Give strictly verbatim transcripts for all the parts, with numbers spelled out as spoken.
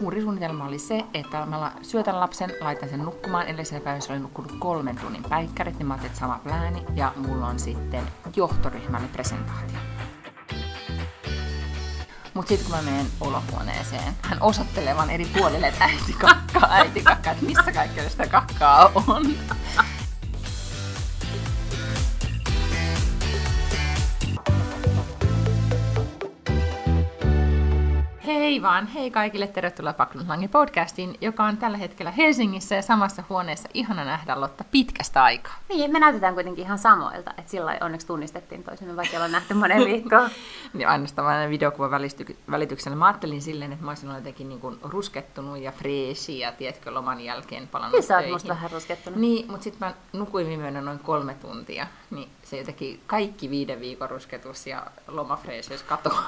suuri suunnitelma oli se, että mä syötän lapsen, laitan sen nukkumaan, edellisellä päivässä oli nukkunut kolmen tunnin päikkärit, niin mä ajattelin, että sama plääni, ja mulla on sitten johtoryhmälle presentaatio. Mut sit kun mä menen olohuoneeseen, hän osoittelee vaan eri puolille, että äiti kakkaa, äiti kakkaa, että missä kaikkea sitä kakkaa on. Hei vaan, hei kaikille, tervetuloa Pakdunlangin podcastiin, joka on tällä hetkellä Helsingissä ja samassa huoneessa ihana nähdä Lotta pitkästä aikaa. Niin, me näytetään kuitenkin ihan samoilta, että sillä onneksi tunnistettiin toisemme, vaikka ollaan nähty monen viikkoon. Niin ainoastaan videokuvan välityksellä. Mä ajattelin silleen, että mä olisin jotenkin niin kuin ruskettunut ja freeshi ja tiedätkö, loman jälkeen palannut töihin. Kyllä sä oot musta vähän ruskettunut. Niin, mutta sitten mä nukuin viimeinen noin kolme tuntia, niin se jotenkin kaikki viiden viikon rusketus ja lomafreeshiys katoaa.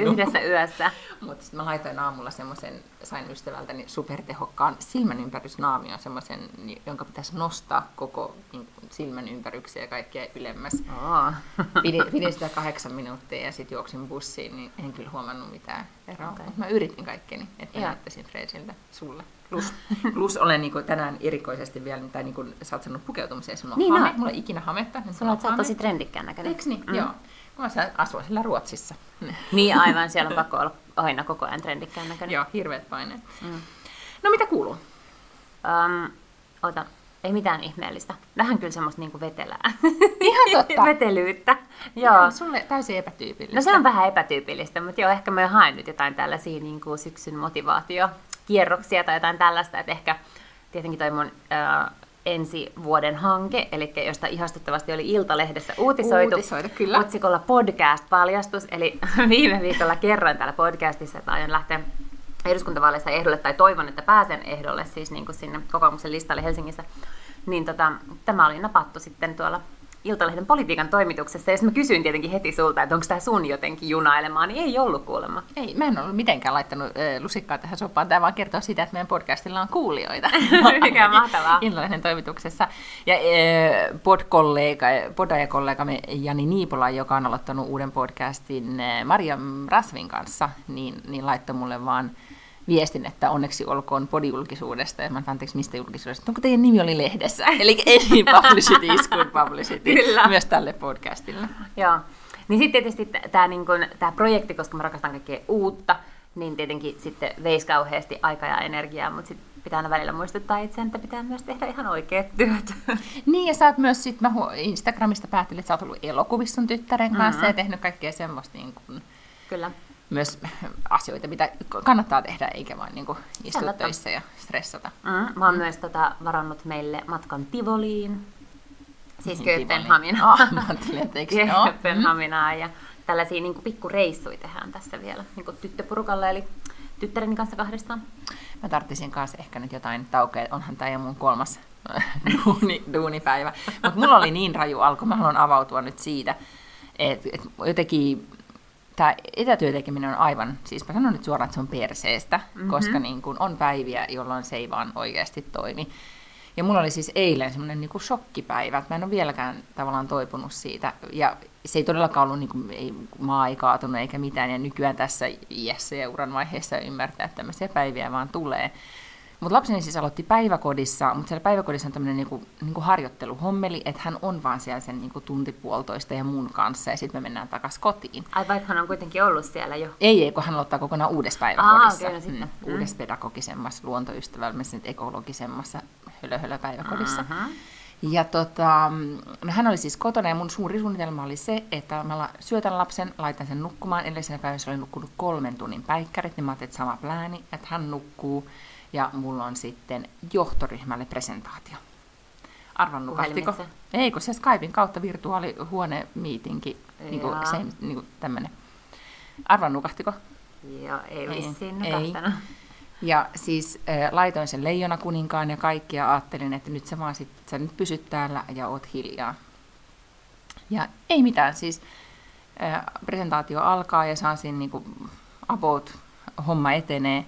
Yhdessä yössä. Mutta sitten mä laitoin aamulla semmoisen, sain ystävältäni supertehokkaan silmänympärisnaamion, semmoisen, jonka pitäisi nostaa koko silmänympäryksiä ja kaikkea ylemmäs. Oh. Pidin, pidin sitä kahdeksan minuuttia ja sitten juoksin bussiin, niin en kyllä huomannut mitään eroa. Okay. Mä yritin kaikkeni, että mä näyttäisin freesiltä sulle. Plus, plus olen niin kuin tänään erikoisesti vielä, tai niin kuin sä oot sanonut pukeutumiseen, sun on niin hame, no. Mulla ei ikinä hametta. Niin sulla on, sä oot tosi trendikkään näköinen. Eiks niin? Mm. Joo. Mä asuin siellä Ruotsissa. Niin aivan, siellä on pakko olla aina koko ajan trendikkään näköinen. Joo, hirveät paineet. Mm. No mitä kuuluu? Um, ota, ei mitään ihmeellistä. Vähän kyllä semmoista niinku vetelää. Ihan totta. Vetelyyttä. Joo. No, sulle täysin epätyypillistä. No se on vähän epätyypillistä, mutta joo, ehkä mä haen nyt jotain tällaisia niin kuin syksyn motivaatiokierroksia tai jotain tällaista, että ehkä tietenkin toi mun... Uh, ensi vuoden hanke, eli josta ihastuttavasti oli Ilta-lehdessä uutisoitu, uutisoitu kyllä. Otsikolla podcast-paljastus, eli viime viikolla kerroin täällä podcastissa, että aion lähteä eduskuntavaaleissa ehdolle, tai toivon, että pääsen ehdolle, siis niin kuin sinne kokoomuksen listalle Helsingissä, niin tota, tämä oli napattu sitten tuolla Ilta-lehden politiikan toimituksessa, ja sitten mä kysyin tietenkin heti sulta, että onko tämä sun jotenkin junailemaa, niin ei ollut kuulemma. Ei, mä en ollut mitenkään laittanut äh, lusikkaa tähän soppaan, tämä vaan kertoo sitä, että meidän podcastilla on kuulijoita. Mikä mahtavaa. Ilta-lehden toimituksessa. Ja äh, podkollega, podajakollegamme Jani Niipola, joka on aloittanut uuden podcastin äh, Marja Rasvin kanssa, niin, niin laittoi mulle vaan viestin, että onneksi olkoon podijulkisuudesta, ja mä anteeksi, mistä julkisuudesta, onko teidän nimi oli lehdessä, eli any publicity is good publicity, myös tälle podcastille. Joo, niin sitten tietysti tämä niinku, projekti, koska mä rakastan kaikkea uutta, niin tietenkin sitten veisi kauheasti aikaa ja energiaa, mutta sitten pitää aina välillä muistuttaa itseään, että pitää myös tehdä ihan oikeat työt. Niin, ja sä oot myös sit, mä Instagramista päättelin, että sä oot ollut elokuvissa sun tyttären kanssa, mm-hmm. ja tehnyt kaikkea semmoista niin kuin... Kyllä. Myös asioita, mitä kannattaa tehdä, eikä vaan niin kuin istua Säännöttä. töissä ja stressata. Mm, mä oon myös tota, varannut meille matkan Tivoliin, siis Kööpenhaminaan. Ah, mä ajattelin, että eikö se ole? Kööpenhaminaan, ja tällaisia niin kuin pikkureissuja tehdään tässä vielä niin kuin tyttöporukalla, eli tyttäreni kanssa kahdestaan. Mä tarttisin kanssa ehkä nyt jotain taukoja, onhan tää ja mun kolmas duuni, duunipäivä. Mut mulla oli niin raju alku, mä haluan avautua nyt siitä, että et jotenkin... Tämä etätyötekeminen on aivan, siis mä sanon nyt suoraan, että se on perseestä, mm-hmm. koska niin kun on päiviä, jolloin se ei vaan oikeasti toimi. Ja mulla oli siis eilen semmoinen niin kuin shokkipäivä, että mä en ole vieläkään tavallaan toipunut siitä. Ja se ei todellakaan ollut, niin kuin, ei, maa ei kaatunut eikä mitään, ja nykyään tässä iässä ja uran vaiheessa ymmärtää, että tämmöisiä päiviä vaan tulee. Mutta lapseni siis aloitti päiväkodissa, mutta siellä päiväkodissa on tämmöinen niinku, niinku harjoitteluhommeli, että hän on vaan siellä sen niinku tunti puolitoista ja mun kanssa, ja sitten me mennään takaisin kotiin. Ai vaikka hän on kuitenkin ollut siellä jo? Ei, ei kun hän aloittaa kokonaan uudessa päiväkodissa. Aa, okay, no mm, uudessa pedagogisemmassa, luontoystävällisessä, ekologisemmassa hölö-hölö-päiväkodissa. Mm-hmm. Ja tota, no hän oli siis kotona, ja mun suuri suunnitelma oli se, että mä syötän lapsen, laitan sen nukkumaan. Edellisenä päivässä oli nukkunut kolmen tunnin päikkärit, niin mä ajattelin, että sama plääni, että hän nukkuu. Ja mulla on sitten johtoryhmälle presentaatio. Arvan nukahtiko? Ei, kun se Skypein kautta virtuaalihuone-miitinki, niin kuin se, niin kuin tämmönen. Arvan nukahtiko? Joo, ei vissiin nukahtanut. Ja siis äh, laitoin sen leijona kuninkaan ja kaikkia, ajattelin, että nyt sä vaan sit, sä nyt pysyt täällä ja oot hiljaa. Ja ei mitään, siis äh, presentaatio alkaa ja saan siinä niin kuin about, homma etenee.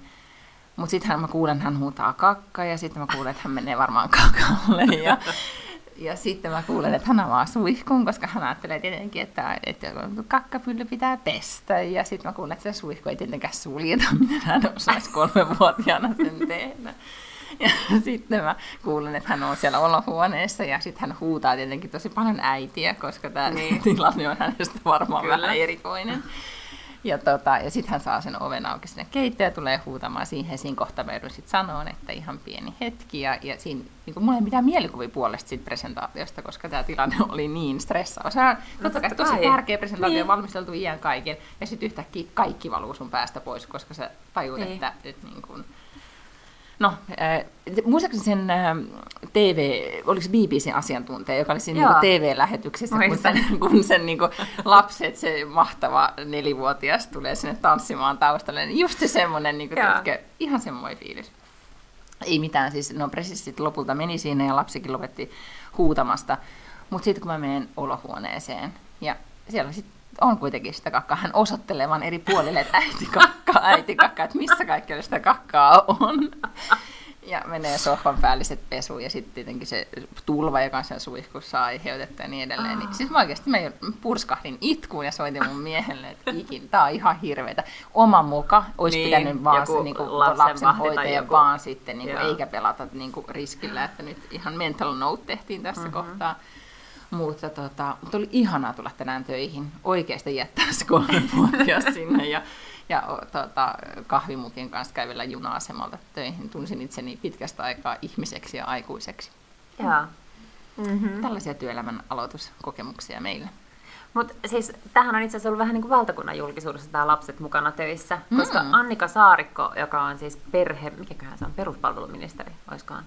Mutta sitten mä kuulen, hän huutaa kakka, ja sitten mä kuulen, että hän menee varmaan kakalle. Ja Ja sitten mä kuulen, että hän avaa suihkun, koska hän ajattelee tietenkin, että, että kakkapylly pitää pestä. Ja sitten mä kuulen, että se suihku ei tietenkään suljeta, miten hän osaisi kolmevuotiaana sen tehdä. Ja sitten mä kuulen, että hän on siellä olohuoneessa ja sitten hän huutaa tietenkin tosi paljon äitiä, koska tämä niin. tilanne on hänestä varmaan Kyllä. vähän erikoinen. Ja, tota, ja sitten hän saa sen oven auki sinne keittiöön ja tulee huutamaan siihen. Siinä kohtaa mä joudun sitten sanomaan, että ihan pieni hetki. Ja, ja siinä, niin kuin mulla ei mitään mielikuvia puolesta siitä presentaatiosta, koska tämä tilanne oli niin stressaava. Se on no, totta kai tosi tärkeä presentaatio, niin. valmisteltu iän kaiken. Ja sitten yhtäkkiä kaikki valuu sun päästä pois, koska sä tajuut, ei. että... että niin kuin, no, äh, muistaakseni sen äh, T V, oliko se B B C:n asiantuntija, joka oli siinä niinku T V-lähetyksessä, kun sen, kun sen niinku lapset, se mahtava nelivuotias tulee sinne tanssimaan taustalle. Just semmoinen, niinku, ihan semmoinen fiilis. Ei mitään, siis no pressit lopulta meni siinä ja lapsikin lopetti huutamasta. Mutta sitten kun mä menen olohuoneeseen ja siellä sitten on kuitenkin sitä kakkaa. Hän osoittelee vaan eri puolille, että äiti kakkaa, äiti kakkaa, että missä kaikkea sitä kakkaa on. Ja menee sohvan päälliset pesuun ja sitten tietenkin se tulva, joka on sen suihkussa aiheutettu ja niin edelleen. Niin, siis mä oikeasti mä purskahdin itkuun ja soitin mun miehelle, että ikin, tää on ihan hirveetä. Oma muka olisi niin, pitänyt vaan se niin lapsenhoitaja vaan sitten, niin kuin, eikä pelata niin kuin riskillä, että nyt ihan mental note tehtiin tässä mm-hmm. kohtaa. Mutta, tota, mutta oli ihanaa tulla tänään töihin, oikeasti jättää se kolmevuotias sinne ja, ja tota, kahvimukin kanssa kävellä juna-asemalta töihin. Tunsin itseni pitkästä aikaa ihmiseksi ja aikuiseksi. Jaa. Mm-hmm. Tällaisia työelämän aloituskokemuksia meillä. Mutta siis tämähän on itse asiassa ollut vähän niin kuin valtakunnan julkisuudessa tämä lapset mukana töissä, mm-hmm. koska Annika Saarikko, joka on siis perhe, mikäköhän se on, peruspalveluministeri, olisikohan?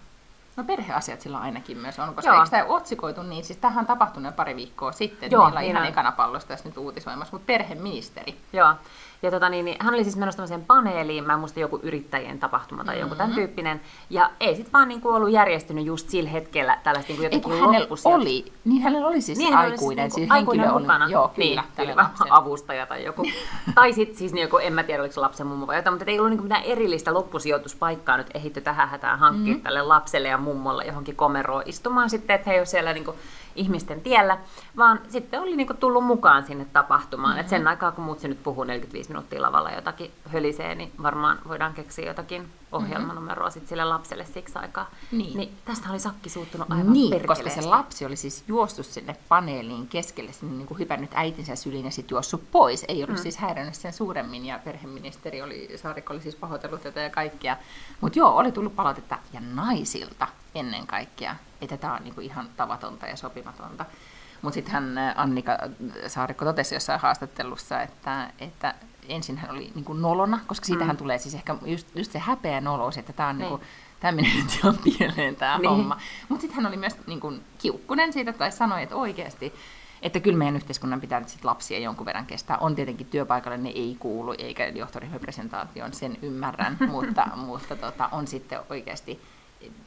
No perheasiat sillä ainakin myös on, koska Joo. eikö sitä otsikoitu niin, siis tämähän on tapahtunut pari viikkoa sitten, Joo, meillä on ihan ekana pallossa tässä nyt uutisoimassa, mutta perheministeri. Joo, ja tota niin, niin, hän oli siis menossa tämmöiseen paneeliin, mä en muista joku yrittäjien tapahtuma tai mm-hmm. joku tämän tyyppinen, ja ei sit vaan niin kuin ollut järjestynyt just sillä hetkellä tällaista niin kuin jotenkin loppusijoita. Oli, niin hänellä oli siis niin, aikuinen, siis, niin, siis aikuinen henkilö mukana. Oli, joo, kyllä, niin, avustaja tai joku, tai sitten siis niin joku, en mä tiedä oliko se lapsen mummo vai jotain, mutta ei ollut niin kuin mitään erillistä loppusijoituspaikkaa nyt ehitty tähän hätään hankkia mm-hmm. tälle lapselle ja mummolla johonkin komeroon istumaan sitten, että he ei ole siellä niinku ihmisten tiellä, vaan sitten oli niinku tullut mukaan sinne tapahtumaan. Mm-hmm. Et sen aikaa, kun muut se nyt puhuu neljäkymmentäviisi minuuttia lavalla jotakin hölisee, niin varmaan voidaan keksiä jotakin ohjelmanumeroa mm-hmm. sille lapselle siksi aikaa. Niin. Niin tästä oli sakki suuttunut aivan niin, perkeleesti. Koska se lapsi oli siis juossut sinne paneeliin keskelle, sinne niin kuin hypännyt äitinsä syliin ja sitten juossut pois. Ei ollut mm-hmm. siis häirännyt sen suuremmin ja perheministeri oli, Saarikko oli siis pahoitellut tätä ja kaikkea. Mutta joo, oli tullut palautetta ja naisilta ennen kaikkea, että tämä on niinku ihan tavatonta ja sopimatonta. Mutta sitten hän, Annika Saarikko totesi jossain haastattelussa, että, että ensin hän oli niinku nolona, koska siitähän mm. tulee siis ehkä just, just se häpeä nolous, että tämä on niinku, tää menee nyt ihan pieleen tämä homma. Mutta sitten hän oli myös niinku kiukkunen siitä, tai sanoi, että oikeasti, että kyllä meidän yhteiskunnan pitää nyt sit lapsia jonkun verran kestää. On tietenkin työpaikalla, ne ei kuulu, eikä johtoryhmäpresentaatioon, sen ymmärrän, mutta, mutta tota, on sitten oikeasti...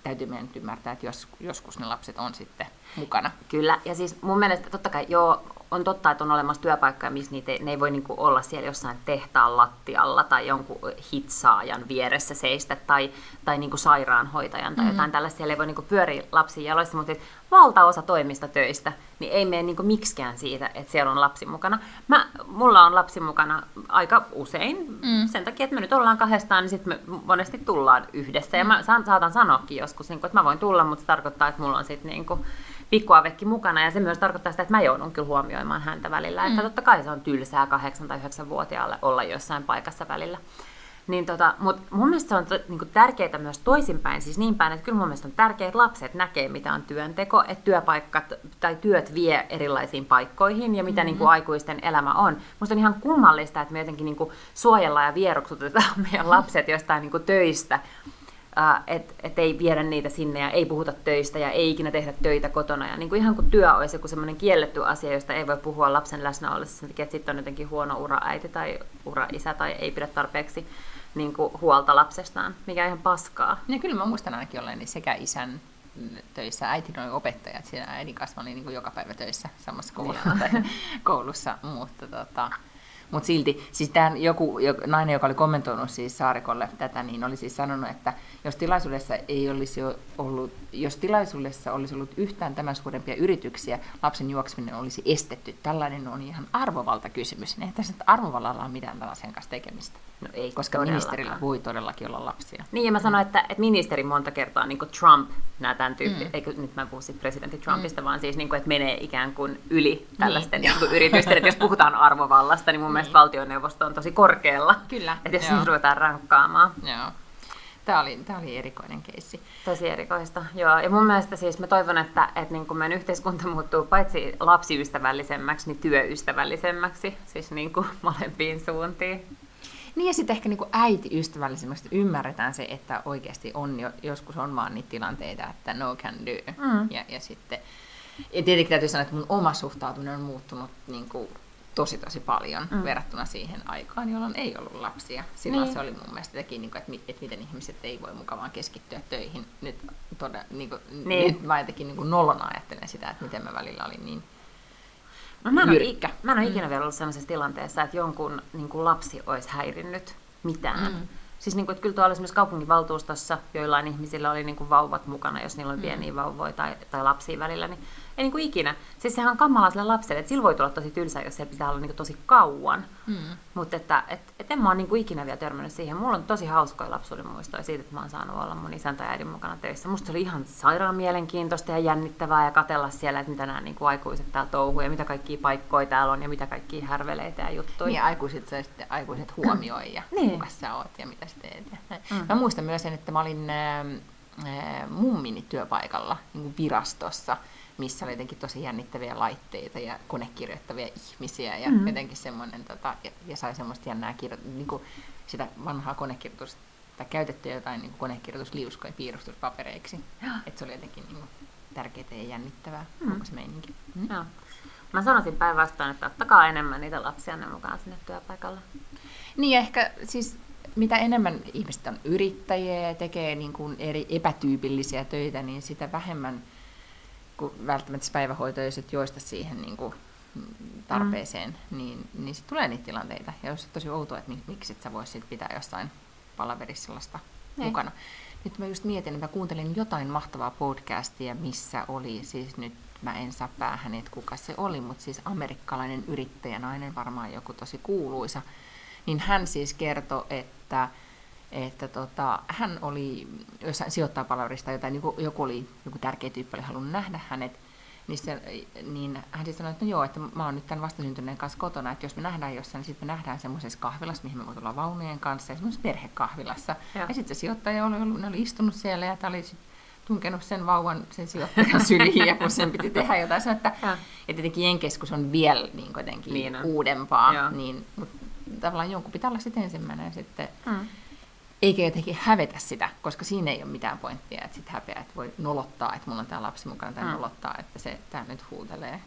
Täytyy meidän nyt ymmärtää, että jos, joskus ne lapset on sitten mukana. Kyllä, ja siis mun mielestä totta kai joo, on totta, että on olemassa työpaikkoja, missä niitä ei, ne ei voi niinku olla siellä jossain tehtaan lattialla tai jonkun hitsaajan vieressä seistä tai, tai niinku sairaanhoitajan tai mm-hmm. jotain tällaista. Siellä ei voi niinku pyöriä lapsiin jaloissa, mutta valtaosa toimista töistä niin ei mene niinku miksikään siitä, että siellä on lapsi mukana. Mä, mulla on lapsi mukana aika usein mm. sen takia, että me nyt ollaan kahdestaan, niin sitten me monesti tullaan yhdessä. Mm. Ja mä saatan sanoakin joskus, niinku, että mä voin tulla, mutta se tarkoittaa, että mulla on sitten... Niinku, pikkuavekki mukana, ja se myös tarkoittaa sitä, että mä joudun kyllä huomioimaan häntä välillä, mm. että totta kai se on tylsää kahdeksan- tai yhdeksänvuotiaalle olla jossain paikassa välillä. Niin tota, mutta mun mielestä se on to, niin kuin tärkeää myös toisinpäin, siis niin päin, että kyllä mun mielestä on tärkeää, että lapset näkee, mitä on työnteko, että työpaikat tai työt vie erilaisiin paikkoihin ja mitä mm-hmm. niin kuin aikuisten elämä on. Musta on ihan kummallista, että me jotenkin niin kuin suojellaan ja vieroksutetaan meidän lapset jostain niin kuin töistä, Uh, että et ei viedä niitä sinne ja ei puhuta töistä ja ei ikinä tehdä töitä kotona. Ja niin kuin ihan kuin työ olisi joku semmoinen kielletty asia, josta ei voi puhua lapsen läsnä ollessa sen takia, että sitten on jotenkin huono uraäiti tai uraisä tai ei pidä tarpeeksi niin kuin huolta lapsestaan, mikä ihan paskaa. Ja kyllä mä muistan ainakin olleeni sekä isän töissä, äitin oli opettajat, siinä äidin kanssa oli niin kuin joka päivä töissä samassa koulussa, koulussa mutta tota... Mutta silti, siis tämän joku, joku nainen, joka oli kommentoinut siis Saarikolle tätä, niin oli siis sanonut, että jos tilaisuudessa ei olisi ollut, jos tilaisuudessa olisi ollut yhtään tämän suurempia yrityksiä, lapsen juokseminen olisi estetty. Tällainen on ihan arvovaltakysymys. Ei tässä arvovallalla ole mitään tällaisen kanssa tekemistä. No ei, koska ministerillä voi todellakin olla lapsia. Niin, ja mä sanoin, että, että ministeri monta kertaa, niin kuin Trump, nämä tämän tyyppi, mm. eikö nyt mä puhu sit presidentti Trumpista, mm. vaan siis, niin kuin, että menee ikään kuin yli tällaisten niin. Niin kuin, yritysten, että jos puhutaan arvovallasta, niin mun niin. mielestä valtioneuvosto on tosi korkealla, kyllä. Että jos nyt ruvetaan rankkaamaan. Joo. Tämä oli, tämä oli erikoinen keissi. Tosi erikoista, joo. Ja mun mielestä siis mä toivon, että, että niin kun meidän yhteiskunta muuttuu paitsi lapsiystävällisemmäksi, niin työystävällisemmäksi, siis niin kuin molempiin suuntiin. Niin ja sitten ehkä niin kuin äitiystävällisemmäksi ymmärretään se, että oikeasti on, joskus on vaan niitä tilanteita, että no can do. Mm. Ja, ja sitten, ja tietenkin täytyy sanoa, että mun oma suhtautuminen on muuttunut niin kuin tosi tosi paljon mm. verrattuna siihen aikaan, jolloin ei ollut lapsia. Silloin niin. se oli mun mielestä jotenkin, niin kuin, että miten ihmiset ei voi mukavaan keskittyä töihin. Nyt, todella, niin kuin, niin. nyt mä jotenkin niin kuin nolona ajattelen sitä, että miten mä välillä olin niin. No, mä en ole ikinä, mä en ole ikinä mm. vielä ollut sellaisessa tilanteessa, että jonkun niin kuin lapsi olisi häirinnyt mitään. Mm. Siis niin kuin, että kyllä tuolla esimerkiksi kaupunginvaltuustossa joillain ihmisillä oli niin kuin vauvat mukana, jos niillä oli pieniä vauvoja tai, tai lapsia välillä, niin ei niin kuin ikinä. Siis sehän on kamalaa sille lapselle, että sillä voi tulla tosi tylsää, jos siellä pitää olla niin kuin tosi kauan. Mm. Mutta että et, et en mä ole niin kuin ikinä vielä törmännyt siihen. Mulla on tosi hauskoja lapsuuden muistoja siitä, että mä oon saanut olla mun isän tai äidin mukana töissä. Musta oli ihan sairaan mielenkiintoista ja jännittävää ja katsella siellä, että mitä nämä niin kuin aikuiset täällä touhuu ja mitä kaikkia paikkoja täällä on ja mitä kaikkia härveleitä ja juttuja. Niin aikuiset, sä sitten aikuiset huomioi ja niin. kuka sä oot ja mitä sä teet. Mm. Mä muistan myös sen, että mä olin äh, äh, mummini työpaikalla niin kuin virastossa, missä oli jotenkin tosi jännittäviä laitteita ja konekirjoittavia ihmisiä ja mm-hmm. jotenkin semmoinen, tota, ja, ja sai semmoista jännää kirjo- niinku sitä vanhaa konekirjoitusta, tai käytettyä jotain niinku konekirjoitusliuskoja piirustuspapereiksi. Että se oli jotenkin niinku tärkeää ja jännittävää, mm-hmm. onko se meininki. Mm-hmm. Joo. Mä sanoisin päinvastoin, että ottakaa enemmän niitä lapsia ne mukaan sinne työpaikalle. Niin ehkä siis mitä enemmän ihmiset on yrittäjiä ja tekee niin kuin eri epätyypillisiä töitä, niin sitä vähemmän kun välttämättä päivähoitoiset joista siihen niin kuin tarpeeseen, mm. niin, niin sit tulee niitä tilanteita. Ja jos on tosi outoa, että miksi et sä voisit pitää jossain palaverissa sellaista Ei. mukana. Nyt mä just mietin, että mä kuuntelin jotain mahtavaa podcastia, missä oli, siis nyt mä en saa päähän, että kuka se oli, mutta siis amerikkalainen yrittäjänainen, varmaan joku tosi kuuluisa, niin hän siis kertoi, että että tota, hän oli jossain sijoittajapalaverista jotain, joku, joku oli joku tärkeä tyyppi, oli halunnut nähdä hänet, niin, se, niin hän siis sanoi, että no joo, että mä oon nyt tämän vastasyntyneen kanssa kotona, että jos me nähdään jossain, niin sitten me nähdään semmoisessa kahvilassa, mihin me voit olla vaunujen kanssa, ja semmoisessa perhekahvilassa. Ja, ja sitten se sijoittaja oli, ollut, ne oli istunut siellä, ja tämä oli tunkenut sen vauvan, sen sijoittajan syliin, ja kun sen piti tehdä jotain, sanoi, että ja, ja tietenkin Jenkeissä, kun se on vielä niin kuitenkin Liina. uudempaa, ja. niin mut, tavallaan jonkun pitää olla sitten ensimmäinen, ja sitten mm. eikä jotenkin hävetä sitä, koska siinä ei ole mitään pointtia, että sit häpeää, että voi nolottaa, että mulla on tää lapsi mukana, tai mm. nolottaa, että se tää nyt huutelee,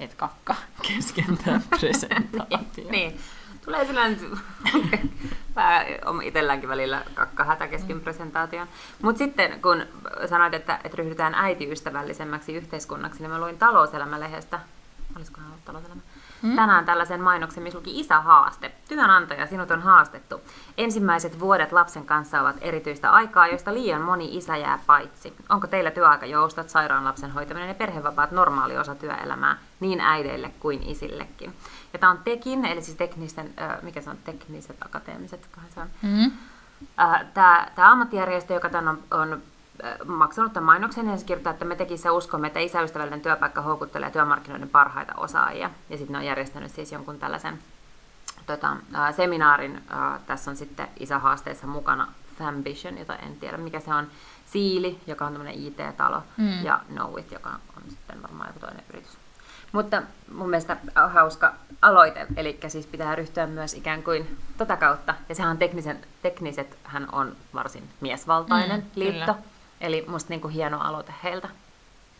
että kakka kesken tämän presentaation. Niin, tulee sellainen, mä oon itselläänkin välillä kakkahätä kesken mm. presentaation. Mutta sitten kun sanoit, että, että ryhdytään äitiystävällisemmäksi yhteiskunnaksi, niin mä luin Talouselämä-lehdestä, olisikohan ollut Talouselämä? Hmm? Tänään tällaisen mainoksen, missä luki isähaaste. Työnantaja, sinut on haastettu. Ensimmäiset vuodet lapsen kanssa ovat erityistä aikaa, josta liian moni isä jää paitsi. Onko teillä työaikajoustot, sairaan lapsen hoitaminen ja perhevapaat normaali osa työelämää niin äideille kuin isillekin? Ja tämä on tekin, eli siis teknisten, äh, mikä se on, tekniset, akateemiset, kohan se on. Hmm? Äh, tämä ammattijärjestö, joka tämän on, on maksanut tämän mainoksen, ja se kirjoittaa, että me tekissä uskomme, että isäystävällinen työpaikka houkuttelee työmarkkinoiden parhaita osaajia. Ja sitten ne on järjestänyt siis jonkun tällaisen tota, ää, seminaarin. Ää, tässä on sitten isähaasteessa mukana Fambition, jota en tiedä mikä se on, Siili, joka on tämmöinen I T-talo, mm. ja Knowit, joka on sitten varmaan joku toinen yritys. Mutta mun mielestä hauska aloite, eli siis pitää ryhtyä myös ikään kuin tota kautta. Ja sehän teknisen, teknisethän on varsin miesvaltainen mm, liitto. Kyllä. Eli musta niinku hieno aloite heiltä.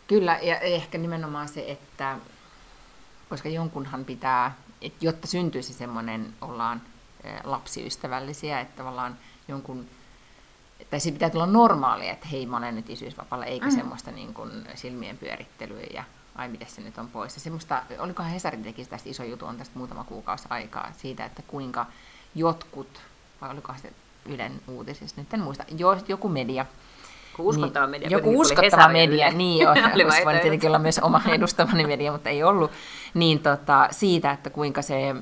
Kyllä, ja ehkä nimenomaan se, että koska jonkunhan pitää, että jotta syntyisi semmoinen, ollaan lapsiystävällisiä, että tavallaan jonkun, tai se pitää tulla normaalia, että hei, mä olen nyt isyysvapaalla, eikä mm. semmoista niin kuin silmien pyörittelyä ja ai miten se nyt on pois. Ja semmoista, olikohan Hesarin tekisi tästä iso juttu, on tästä muutama kuukausi aikaa, siitä, että kuinka jotkut, vai olikohan se Ylen uutisissa, nyt en muista, joku media, uskottava media. Joku niin uskottava media, niin on. Olisi voinut tietenkin olla myös oma edustamani media, mutta ei ollut. Niin tota, siitä, että kuinka se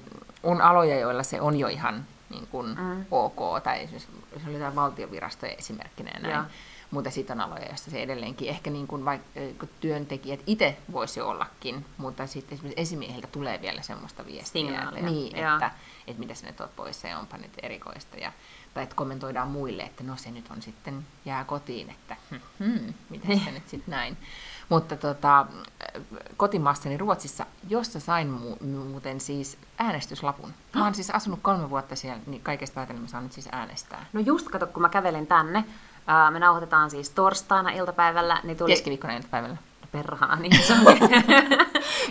on aloja, joilla se on jo ihan niin kuin mm. ok, tai se oli tämä valtiovirasto esimerkkinä ja näin. Ja. Mutta sitten on aloja, joissa se edelleenkin ehkä niin kuin vaikka työntekijät itse voisi ollakin, mutta sitten esimerkiksi esimieheltä tulee vielä semmoista viestiä, niin, että, että mitä sinä tuot pois, se onpa nyt erikoista. Ja, tai että kommentoidaan muille, että no se nyt on sitten jää kotiin, että hmm, miten se nyt sitten näin. Mutta tota, kotimaassani Ruotsissa, jossa sain mu- muuten siis äänestyslapun. Mä oon siis asunut kolme vuotta siellä, niin kaikesta päätellen mä saan nyt siis äänestää. No just kato, kun mä kävelen tänne, ää, me nauhoitetaan siis torstaina iltapäivällä. Niin tuli... Keskiviikkona iltapäivällä. Perhana, niin sun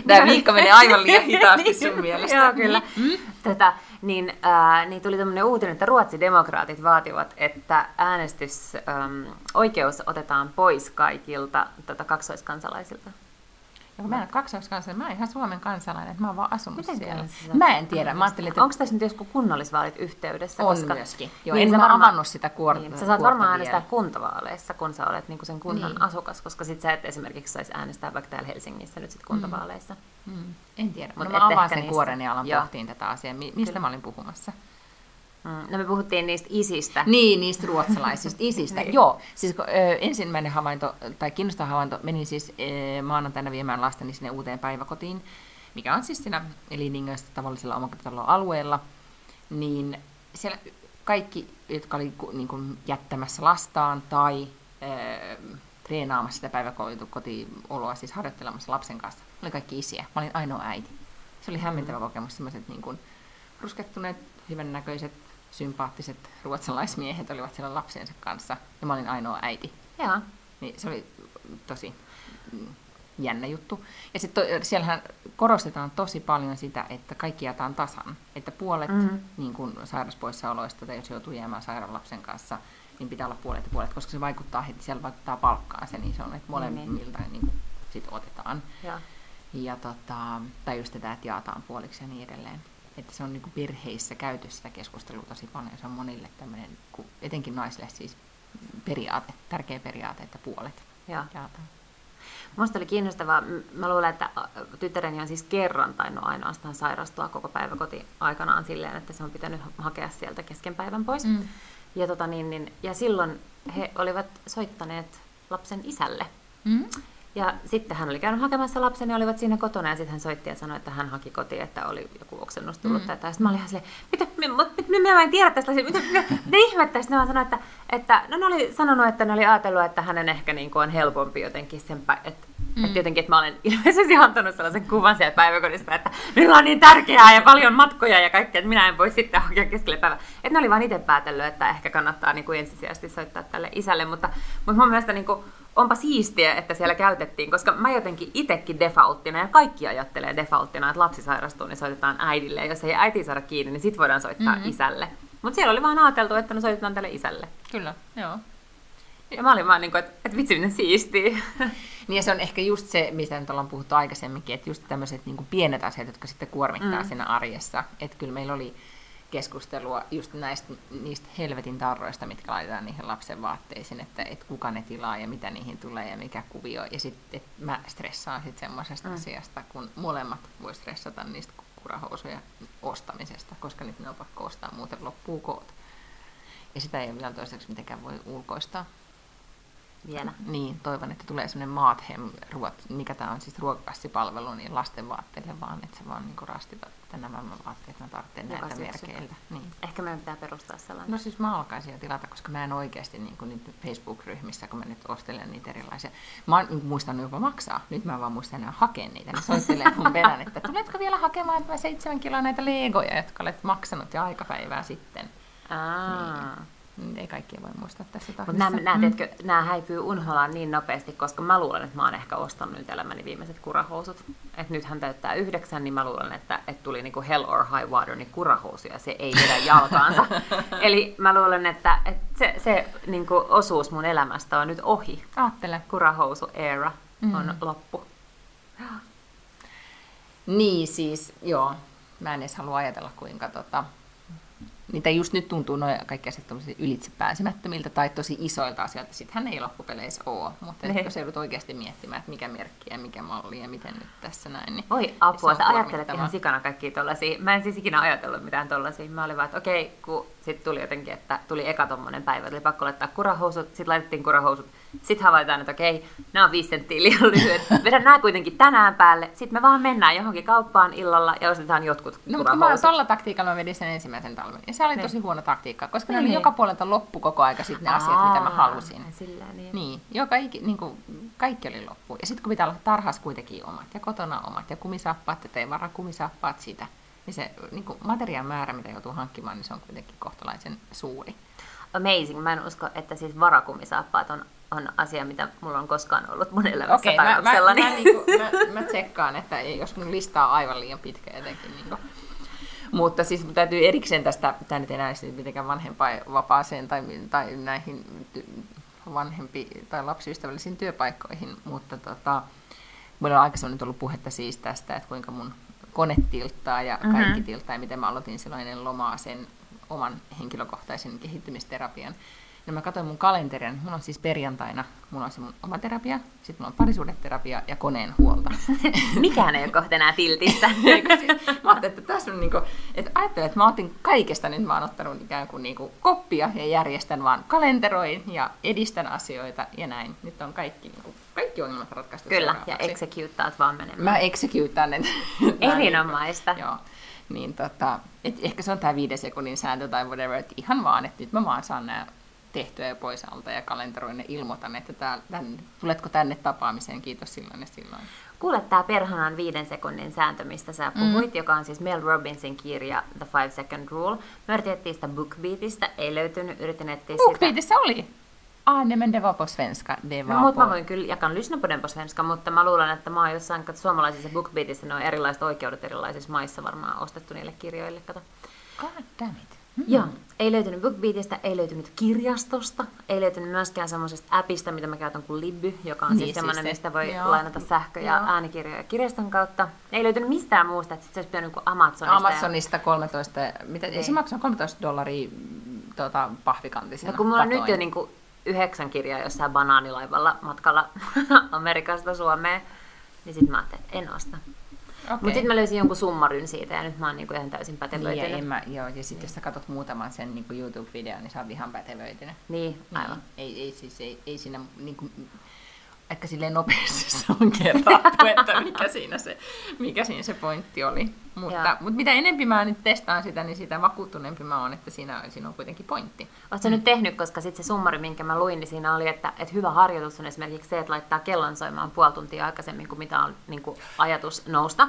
tämä viikko menee aivan liian hitaasti sun mielestä. Joo, kyllä. Mm. Tätä, niin, äh, niin tuli tämmöinen uutinen, että Ruotsi demokraatit vaativat, että äänestysoikeus ähm, otetaan pois kaikilta tota, kaksoiskansalaisilta. Ja mä en ole kaksoiskansalainen, mä oon ihan Suomen kansalainen, mä oon vaan asunut miten siellä. Kansalainen? Mä en tiedä. Että... Onko tässä nyt joskus kunnallisvaalit yhteydessä? On koska... myöskin. Joo, niin en mä varmaan... avannut sitä kuorta niin, sä saat varmaan äänestää kuntavaaleissa, kun sä olet niin sen kunnan niin asukas, koska sit sä et esimerkiksi saisi äänestää vaikka täällä Helsingissä nyt sit kuntavaaleissa. Mm. Mm. En tiedä, mutta no, mä avaan sen niissä... kuoren ja alan pohtiin tätä asiaa. Mistä kyllä mä olin puhumassa? No me puhuttiin niistä isistä. Niin, niistä ruotsalaisista isistä. Niin. Joo, siis ensimmäinen havainto, tai kiinnostava havainto, menin siis maanantaina viemään lastani sinne uuteen päiväkotiin, mikä on siis siinä Lidingössä tavallisella omakotitalon alueella. Niin siellä kaikki, jotka oli niin kuin jättämässä lastaan tai äh, treenaamassa sitä päiväkotioloa, siis harjoittelemassa lapsen kanssa, oli kaikki isiä. Mä olin ainoa äiti. Se oli hämmentävä kokemus, sellaiset niin kuin ruskettuneet, hyvännäköiset, sympaattiset ruotsalaismiehet olivat siellä lapsiensa kanssa, ja mä olin ainoa äiti. Jaa. Niin se oli tosi jännä juttu. Ja sit to, siellähän korostetaan tosi paljon sitä, että kaikki jaetaan tasan. Että puolet mm-hmm. niin kun sairauspoissaoloista, tai jos joutuu jäämään sairaan lapsen kanssa, niin pitää olla puolet ja puolet, koska se vaikuttaa heti, siellä vaikuttaa palkkaan se, niin se on, että molemmilta mm-hmm. niin sit otetaan. Ja. Ja tota, tai just tätä, että jaetaan puoliksi ja niin edelleen. Että se on niin kuin perheissä käytössä sitä keskustelua tosi paljon. Se on monille tämmöinen, etenkin naisille siis periaate, tärkeä periaate, että puolet. Minusta oli kiinnostavaa. Mä luulen, että tyttäreni on siis kerran tainnut ainoastaan sairastua koko päiväkoti aikanaan silleen, että se on pitänyt hakea sieltä kesken päivän pois. Mm. Ja, tota niin, niin, ja silloin he olivat soittaneet lapsen isälle. Mm. Ja sitten hän oli käynyt hakemassa lapsen ja olivat siinä kotona ja sitten hän soitti ja sanoi, että hän haki kotiin, että oli joku oksennus tullut mm. tai jotain. Sitten mä olin ihan silleen, mitä, minä en tiedä tästä asiasta, mitä ihmettä. Sitten mä sanoin, että, että no ne oli sanonut, että ne oli ajatellut, että hänen ehkä niin kuin on helpompi jotenkin sen päin, että mm. et jotenkin, että mä olen ilmeisesti antanut sellaisen kuvan sieltä päiväkodista, että minulla on niin tärkeää ja paljon matkoja ja kaikkea, että minä en voi sitten hakea keskelle päivää. Että ne oli vaan itse päätellyt, että ehkä kannattaa niin kuin ensisijaisesti soittaa tälle isälle, mutta, mutta mun mielestä niin kuin, onpa siistiä, että siellä käytettiin, koska mä jotenkin itsekin defaulttina, ja kaikki ajattelee defaulttina, että lapsi sairastuu, niin soitetaan äidille, ja jos ei äiti saada kiinni, niin sit voidaan soittaa mm-hmm. isälle. Mutta siellä oli vaan ajateltu, että no soitetaan tälle isälle. Kyllä, joo. Ja mä olin vaan niin kuin, että, että vitsi, miten siistiä. Niin se on ehkä just se, mistä nyt ollaan puhuttu aikaisemminkin, että just tämmöiset niin kuin pienet asiat, jotka sitten kuormittaa mm. siinä arjessa. Että kyllä meillä oli keskustelua just näistä, niistä helvetin tarroista, mitkä laitetaan niihin lapsen vaatteisiin, että et kuka ne tilaa ja mitä niihin tulee ja mikä kuvio. Ja sitten mä stressaan sit semmoisesta mm. asiasta, kun molemmat voi stressata niistä kurahousuja ostamisesta, koska nyt ne on pakko ostaa, muuten loppuu koot. Ja sitä ei ole vielä toiseksi mitenkään voi ulkoistaa. Vielä. Niin, toivon, että tulee semmoinen Mathem, mikä tämä on siis ruokassipalvelu, niin lasten vaatteille vaan, että se vaan niinku rastitat, että nämä vaatteet mä tarvitsen näiltä merkeiltä. Niin. Ehkä meidän pitää perustaa sellainen. No siis mä alkaisin jo tilata, koska mä en oikeasti niin kuin nyt Facebook-ryhmissä, kun mä nyt ostelen niitä erilaisia. Mä oon muistanut jopa maksaa, nyt mä vaan muistan enää hakea niitä, niin soittelee mun perään, että tuletko vielä hakemaan että mä seitsemän kiloa näitä legoja, jotka olet maksanut jo aikapäivää sitten. Aa. Niin. Ei kaikkia voi muistaa tässä tahdissa. Nämä, nämä, teetkö, nämä häipyy unholaan niin nopeasti, koska mä luulen, että mä oon ehkä ostanut nyt elämäni viimeiset kurahousut. Et nyt hän täyttää yhdeksän, niin mä luulen, että, että tuli niinku hell or high water, niin kurahousuja se ei vedä jalkaansa. Eli mä luulen, että, että se, se niinku osuus mun elämästä on nyt ohi. Aattele. Kurahousu era on mm. loppu. Niin siis, joo. Mä en edes halua ajatella, kuinka tota, niitä just nyt tuntuu noin kaikki asiat ylitsepääsemättömiltä tai tosi isoilta asioilta. Sittenhän ei loppupeleissä ole, mutta jos joudut oikeasti miettimään, että mikä merkki ja mikä malli ja miten nyt tässä näin. Niin oi apua, sä ajattelet ihan sikana kaikkia tollaisia. Mä en siis ikinä ajatellut mitään tollaisia. Mä olin vaan, että okei, kun sit tuli jotenkin, että tuli eka tommonen päivä, oli pakko laittaa kurahousut, sit laitettiin kurahousut. Sitten havaitaan, että okei, nämä on viisi senttiä liian lyhyet. Vedän nämä kuitenkin tänään päälle. Sitten me vaan mennään johonkin kauppaan illalla ja ostetaan jotkut. No, mutta mä tuolla taktiikalla mä vedin sen ensimmäisen talven. Ja se oli ne. tosi huono taktiikka, koska ne, ne oli joka puolelta loppu koko aika sitten ne Aa, asiat, mitä mä halusin. Sillä, niin. Niin, joka, niin kuin, kaikki oli loppu. Ja sitten kun pitää olla tarhassa kuitenkin omat ja kotona omat ja kumisaappaat, että ei varaa kumisaappaat sitä. Niin se niin kuin materiaan määrä, mitä joutuu hankkimaan, niin se on kuitenkin kohtalaisen suuri. Amazing. Mä en usko, että siis varakumisaappaat on on asia, mitä mulla on koskaan ollut mun elämässä okay, tarjouksella. Mä, mä, mä, niinku, mä, mä tsekkaan, että jos mun listaa on aivan liian pitkä jotenkin. Niinku. Mutta siis täytyy erikseen tästä, tämä nyt enää ei mitenkään vanhempaan vapaaseen tai, tai näihin vanhempi tai lapsiystävällisiin työpaikkoihin, mutta tota, mulla on aikaisemmin ollut puhetta siis tästä, että kuinka mun kone tilttaa ja kaikki mm-hmm. tilttaa ja miten mä aloitin silloin ennen lomaa sen oman henkilökohtaisen kehittymisterapian. No mä katsoin mun kalenteria, mulla on siis perjantaina, mulla on se mun oma terapia, sit mulla on parisuhdeterapia ja koneen huolta. Mikään ei ole kohta enää tiltissä. Siis, mä ajattelin, että tässä on niinku, että ajattelen, että mä otin kaikesta, nyt mä oon ottanut ikään kuin niinku koppia ja järjestän vaan kalenteroin ja edistän asioita ja näin. Nyt on kaikki, niinku, kaikki ongelmat ratkaistu. Kyllä, ja executeat vaan menemään. Mä executean ne. Erinomaista. Joo. Niin tota, et ehkä se on tää viiden sekunnin sääntö tai whatever, että ihan vaan, että nyt mä vaan saan nää tehtyä ja pois alta ja kalenteroin ja ilmoitan, että tää, tän, tuletko tänne tapaamiseen, kiitos silloin ja silloin. Kuule tää perhanan viiden sekunnin sääntö, mistä sä puhuit, mm. joka on siis Mel Robbinsin kirja The five Second Rule. Me yritettiin sitä BookBeatista, ei löytynyt, yritinettiin sitä. BookBeatissa oli! Ah, ne men det var på svenska. Det var no, mut mä voin kyllä, jag kan lyssna på den på svenska, mutta mä luulen, että mä oon jossain, kato suomalaisissa BookBeatissa, ne on erilaiset oikeudet erilaisissa maissa varmaan ostettu niille kirjoille, kato. God damn it. Mm. Joo, ei löytynyt BookBeatista, ei löytynyt kirjastosta, ei löytynyt myöskään semmoisesta appista, mitä mä käytän kuin Libby, joka on niin, siis semmoinen, siis mistä voi joo. lainata sähkö- ja joo. äänikirjoja kirjaston kautta. Ei löytynyt mistään muusta, että se olisi pitänyt kuin Amazonista. Amazonista ja kolmetoista, mitä, ei se maksaa kolmetoista dollaria tuota, pahvikantisena. No kun mulla on katoin. Nyt jo niin kuin yhdeksän kirjaa jossain banaanilaivalla matkalla Amerikasta Suomeen, niin sit mä ajattelin, että en osta. Okay. Mutta sitten mä löysin jonkun summaryn siitä ja nyt mä oon niinku ihan täysin pätevöitynyt. Niin, ja, ja sitten niin. jos sä katot muutaman sen niinku YouTube-videon, niin sä oot ihan pätevöitynyt. Niin, aivan. Niin. Ei, ei, siis, ei, ei siinä niinku, aika silleen nopeasti se on kerrattu, että mikä siinä se, mikä siinä se pointti oli. Mutta, mutta mitä enemmän mä nyt testaan sitä, niin sitä vakuuttuneempi mä oon, että siinä, siinä on kuitenkin pointti. Oot sä mm. nyt tehnyt, koska sitten se summari, minkä mä luin, niin siinä oli, että, että hyvä harjoitus on esimerkiksi se, että laittaa kellon soimaan puoli tuntia aikaisemmin kuin mitä on niin kuin ajatus nousta.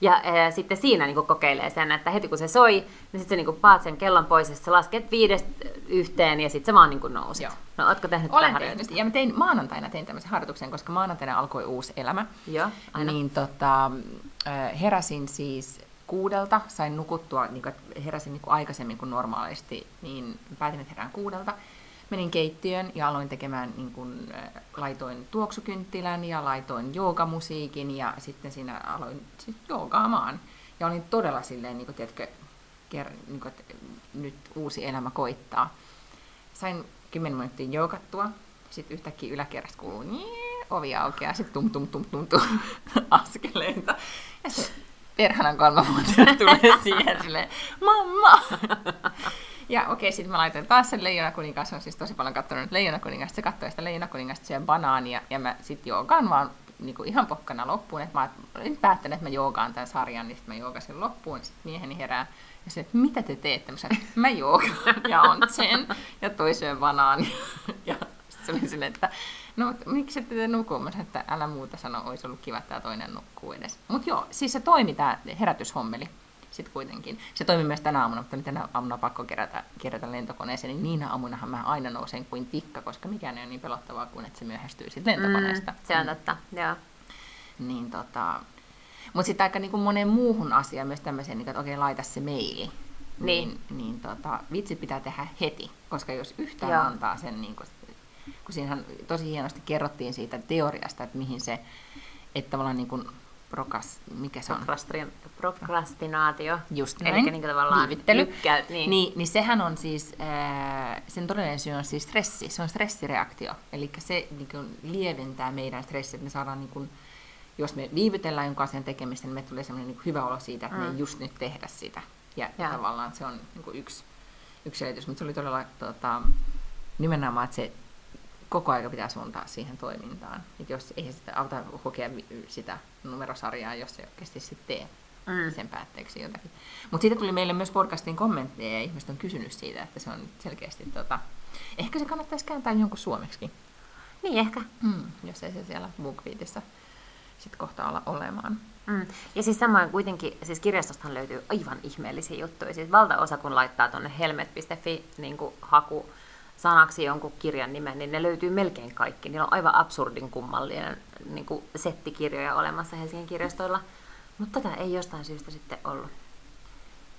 Ja ää, sitten siinä niin kuin kokeilee sen, että heti kun se soi, niin sitten sä niin kuin paat sen kellon pois, ja sä lasket viidestä yhteen, ja sitten sä vaan niin kuin nousit. Joo. No, ootko tehnyt tämän harjoitusta? Ja mä tein, maanantaina tein tämmöisen harjoituksen, koska maanantaina alkoi uusi elämä. Joo, aina. Niin tota, heräsin siis kuudelta, sain nukuttua, niin kuin heräsin niin kuin aikaisemmin kuin normaalisti, niin päätin, että herään kuudelta. Menin keittiöön ja aloin tekemään, niin kuin, laitoin tuoksukynttilän ja laitoin joogamusiikin ja sitten siinä aloin sit joogaamaan. Ja olin todella silleen, niin kuin, tiedätkö, ker, niin kuin, että nyt uusi elämä koittaa. Sain kymmenen minuuttia joogattua, sitten yhtäkkiä yläkerrasta kuuluu niin, ovi aukeaa, sitten tum tum tum tum tum askeleita. Ja se perhanan kolmavuotiaana tulee siihen silleen, mamma! Ja okei, sitten mä laitoin taas sen Leijonakuningas, on siis tosi paljon katsonut Leijonakuningasta, se katsoi sitä Leijonakuningasta, syö banaania, ja mä sitten joogaan vaan niinku ihan pokkana loppuun, että mä olin päättänyt, että mä joogaan tämän sarjan, niin sitten mä joogasin loppuun, sitten mieheni herää, ja se, että mitä te teette? Mä sanoin, mä joogaan, ja on sen, ja toi syö banaania, ja se oli silleen, että no, miksi ette te nuku? Mä sanoin, että älä muuta sano, olisi ollut kiva, että tämä toinen nukkuu edes. Mutta joo, siis se toimi tämä herätyshommeli sitten kuitenkin. Se toimi myös tänä aamuna, mutta tänä aamuna pakko kerätä, kerätä lentokoneeseen, niin niinä aamunahan mä aina nousen kuin tikka, koska mikään ei ole niin pelottavaa kuin, että se myöhästyy sit lentokoneesta. Mm, se on totta, mm. joo. Niin, tota, mutta sitten aika niin kuin moneen muuhun asiaan, myös tämmöiseen, että okei, laita se meili. Niin. Niin, niin tota, vitsit pitää tehdä heti, koska jos yhtään joo. antaa sen niin kuin, kun siinähän tosi hienosti kerrottiin siitä teoriasta, että mihin se, että tavallaan niin kuin prokas, mikä se on? Prokrastinaatio. Just näin. Eli niin tavallaan lykkäy. Niin. Niin, niin sehän on siis, äh, sen todellinen syy on siis stressi. Se on stressireaktio. Eli se niin kuin lieventää meidän stressiä, että me saadaan, niin kuin, jos me viivytellään jonkun asian tekemistä, niin me tulee sellainen niin hyvä olo siitä, että mm. me ei just nyt tehdä sitä. Ja, ja. Tavallaan se on niin kuin yksi, yksi selitys. Mutta se oli todella tota, nimenomaan, että se koko aika pitää suuntaa siihen toimintaan. Et jos ei sitä auta hokea sitä numerosarjaa, jos se oikeasti sitten tee mm. sen päätteeksi jotakin. Mutta siitä tuli meille myös podcastin kommentteja, ja ihmiset on kysynyt siitä, että se on selkeästi... Tota, ehkä se kannattaisi kääntää jonkun suomeksikin. Niin ehkä. Mm, jos ei se siellä BookBeatissä sitten kohta olla olemaan. Mm. Ja siis samoin kuitenkin, siis kirjastostahan löytyy aivan ihmeellisiä juttuja. Siis valtaosa, kun laittaa tuonne helmet piste fi niin kuin haku sanaksi jonkun kirjan nimen, niin ne löytyy melkein kaikki. Niillä on aivan absurdin kummallinen niin kuin settikirjoja olemassa Helsingin kirjastoilla, mutta tätä ei jostain syystä sitten ollut.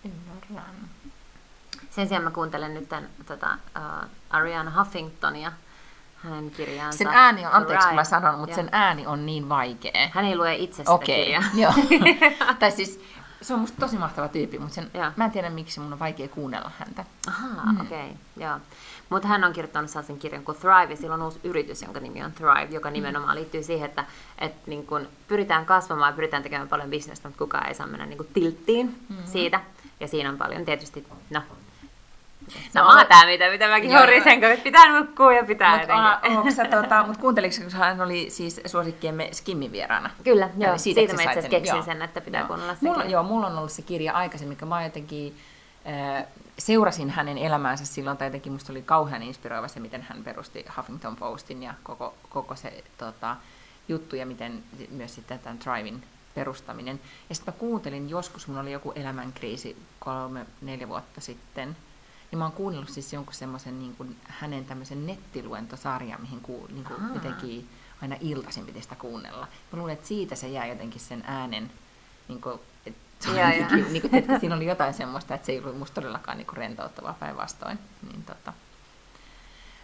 Ymmärrän. Sen sijaan mä kuuntelen nyt tämän, tota, uh, Ariana Huffingtonia, hänen kirjaansa. Sen ääni on, anteeksi kun mä sanon, mutta ja. sen ääni on niin vaikea. Hän ei lue itse sitä okay. kirjaa. Tai siis, se on musta tosi mahtava tyyppi, mutta sen, mä en tiedä miksi mun on vaikea kuunnella häntä. Ahaa, mm. okei, okay, joo. Mutta hän on kirjoittanut sellaisen kirjan kuin Thrive, ja sillä on uusi yritys, jonka nimi on Thrive, joka nimenomaan liittyy siihen, että et niin kun pyritään kasvamaan ja pyritään tekemään paljon bisnestä, mutta kukaan ei saa mennä niin kun tilttiin mm-hmm. siitä. Ja siinä on paljon tietysti, no, samaa no, tämä, mitä, mitä mäkin horisen, kun pitää nukkua ja pitää mut, jotenkin. Onko sä, tota, mut kuunteliko, kun hän oli siis suosikkiemme Skimmin vieraana? Kyllä, joo, siitä, siitä mä itse asiassa keksin joo. sen, että pitää joo. kuunnella se mulla, Joo, mulla on ollut se kirja aikaisemmin, mikä mä jotenkin... Äh, seurasin hänen elämäänsä silloin, tai jotenkin musta oli kauhean inspiroiva se, miten hän perusti Huffington Postin ja koko, koko se tota, juttu, ja miten myös sitten tämän Thriven perustaminen. Ja sitten mä kuuntelin joskus, mun oli joku elämänkriisi kolme, neljä vuotta sitten, niin mä oon kuunnellut siis jonkun semmoisen niin kuin hänen tämmöisen nettiluentosarjan, mihin ku, niin kuin jotenkin aina iltaisin piti sitä kuunnella. Mä luulen, että siitä se jää jotenkin sen äänen, niin kuin, ja, ja. Niin kuin, että siinä oli jotain semmoista, että se ei ollut musta todellakaan niin kuin rentouttavaa päinvastoin. Niin, tota.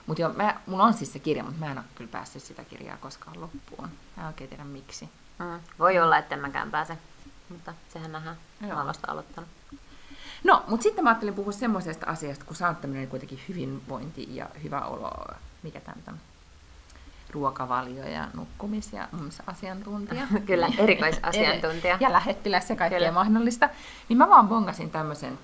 Mut jo, mä, mulla on siis se kirja, mutta mä en ole kyllä päässyt sitä kirjaa koskaan loppuun. Mä en oikein tiedä miksi. Mm. Voi olla, että en mäkään pääse, mutta sehän nähdään. Joo. Mä olen vasta aloittanut. No, mutta sitten mä ajattelin puhua semmoisesta asiasta, kun sä oot tämmöinen kuitenkin hyvinvointi ja hyvä olo, mikä tämän ruokavalio- ja nukkumisia asiantuntija. Kyllä, erikoisasiantuntija. Ja lähettiläs ja kaikkea Kyllä. mahdollista. Niin mä vaan bongasin tämmöisen,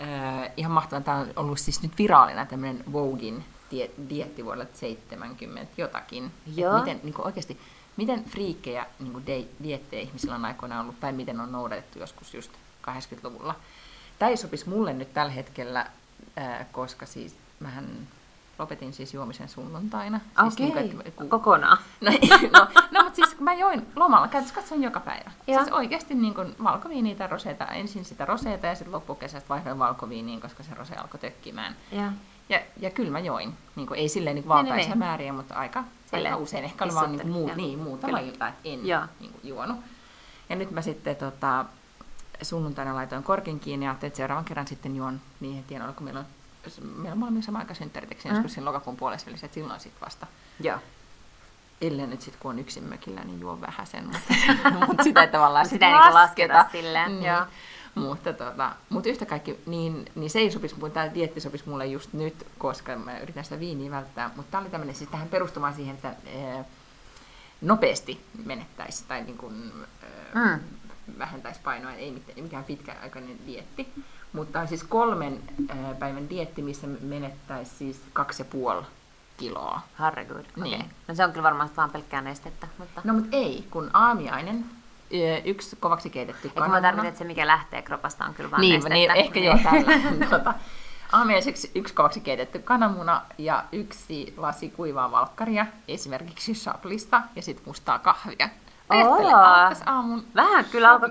äh, ihan mahtavan, tämä on ollut siis nyt viraalina tämmöinen Voguein die- dieetti vuodelle seitsemänkymmentä jotakin. Miten niin kuin oikeasti, miten friikkejä niin kuin de- diettejä ihmisillä on aikoinaan ollut, tai miten on noudatettu joskus just kahdeksankymmentäluvulla. Tämä ei sopisi mulle nyt tällä hetkellä, äh, koska siis mähän... Lopetin siis juomisen sunnuntaina. Okei, okay. siis niin kokonaan. No, no, no mutta siis kun mä join lomalla, käytössä katsoin joka päivä. Ja. Siis oikeasti niin kun valkoviiniä tai roseita, ensin sitä roseita ja sitten loppukesästä vaihdoin valkoviiniin, koska se rose alkoi tökkimään. Ja, ja, ja kyllä mä join. Niin kun, ei silleen niin valtaisia määriä, mutta aika, aika usein. Ehkä oli vaan niin muu, niin, muutama ilta, että en niin kun, juonut. Ja nyt mä sitten tota, sunnuntaina laitoin korkin kiinni ja ajattelin, että seuraavan kerran sitten juon niihin tienoilla, kun meillä on meillä on myös sama aika synttäriteksi mm. joskus siinä lokakuun puolessa välissä, että silloin sitten vasta. Joo. Ellei nyt sitten, kun on yksin mökillä, niin juo vähän sen, mutta, mutta sitä ei tavallaan sitä ei lasketa. lasketa silleen. Niin. Mutta, tota, mutta yhtä kaikki, niin, niin se ei sopisi, tämä dieetti sopisi mulle just nyt, koska mä yritän sitä viiniä välttää. Mutta tämä oli tämmöinen, siis tähän perustumaan siihen, että ee, nopeasti menettäisi tai niin kuin, ee, mm. vähentäisi painoa, ei mitään, mikään pitkäaikainen dieetti. Mutta siis kolmen päivän dieetti, missä menettäisiin siis kaksi ja puoli kiloa. Harre good. Niin. Okay. No se on kyllä varmaan vaan pelkkää nestettä. Mutta... No mutta ei, kun aamiainen, yksi kovaksi keitetty kananmuna. Eikö mä tarkoitan, että se mikä lähtee kropasta on kyllä vaan niin, nestettä. Niin, ehkä joo tällä. tota, aamiaiseksi yksi kovaksi keitetty kananmuna ja yksi lasi kuivaa valkkaria, esimerkiksi Chaplista ja sitten mustaa kahvia. Ajattele, alkaisi aamun... Vähän kyllä alkoi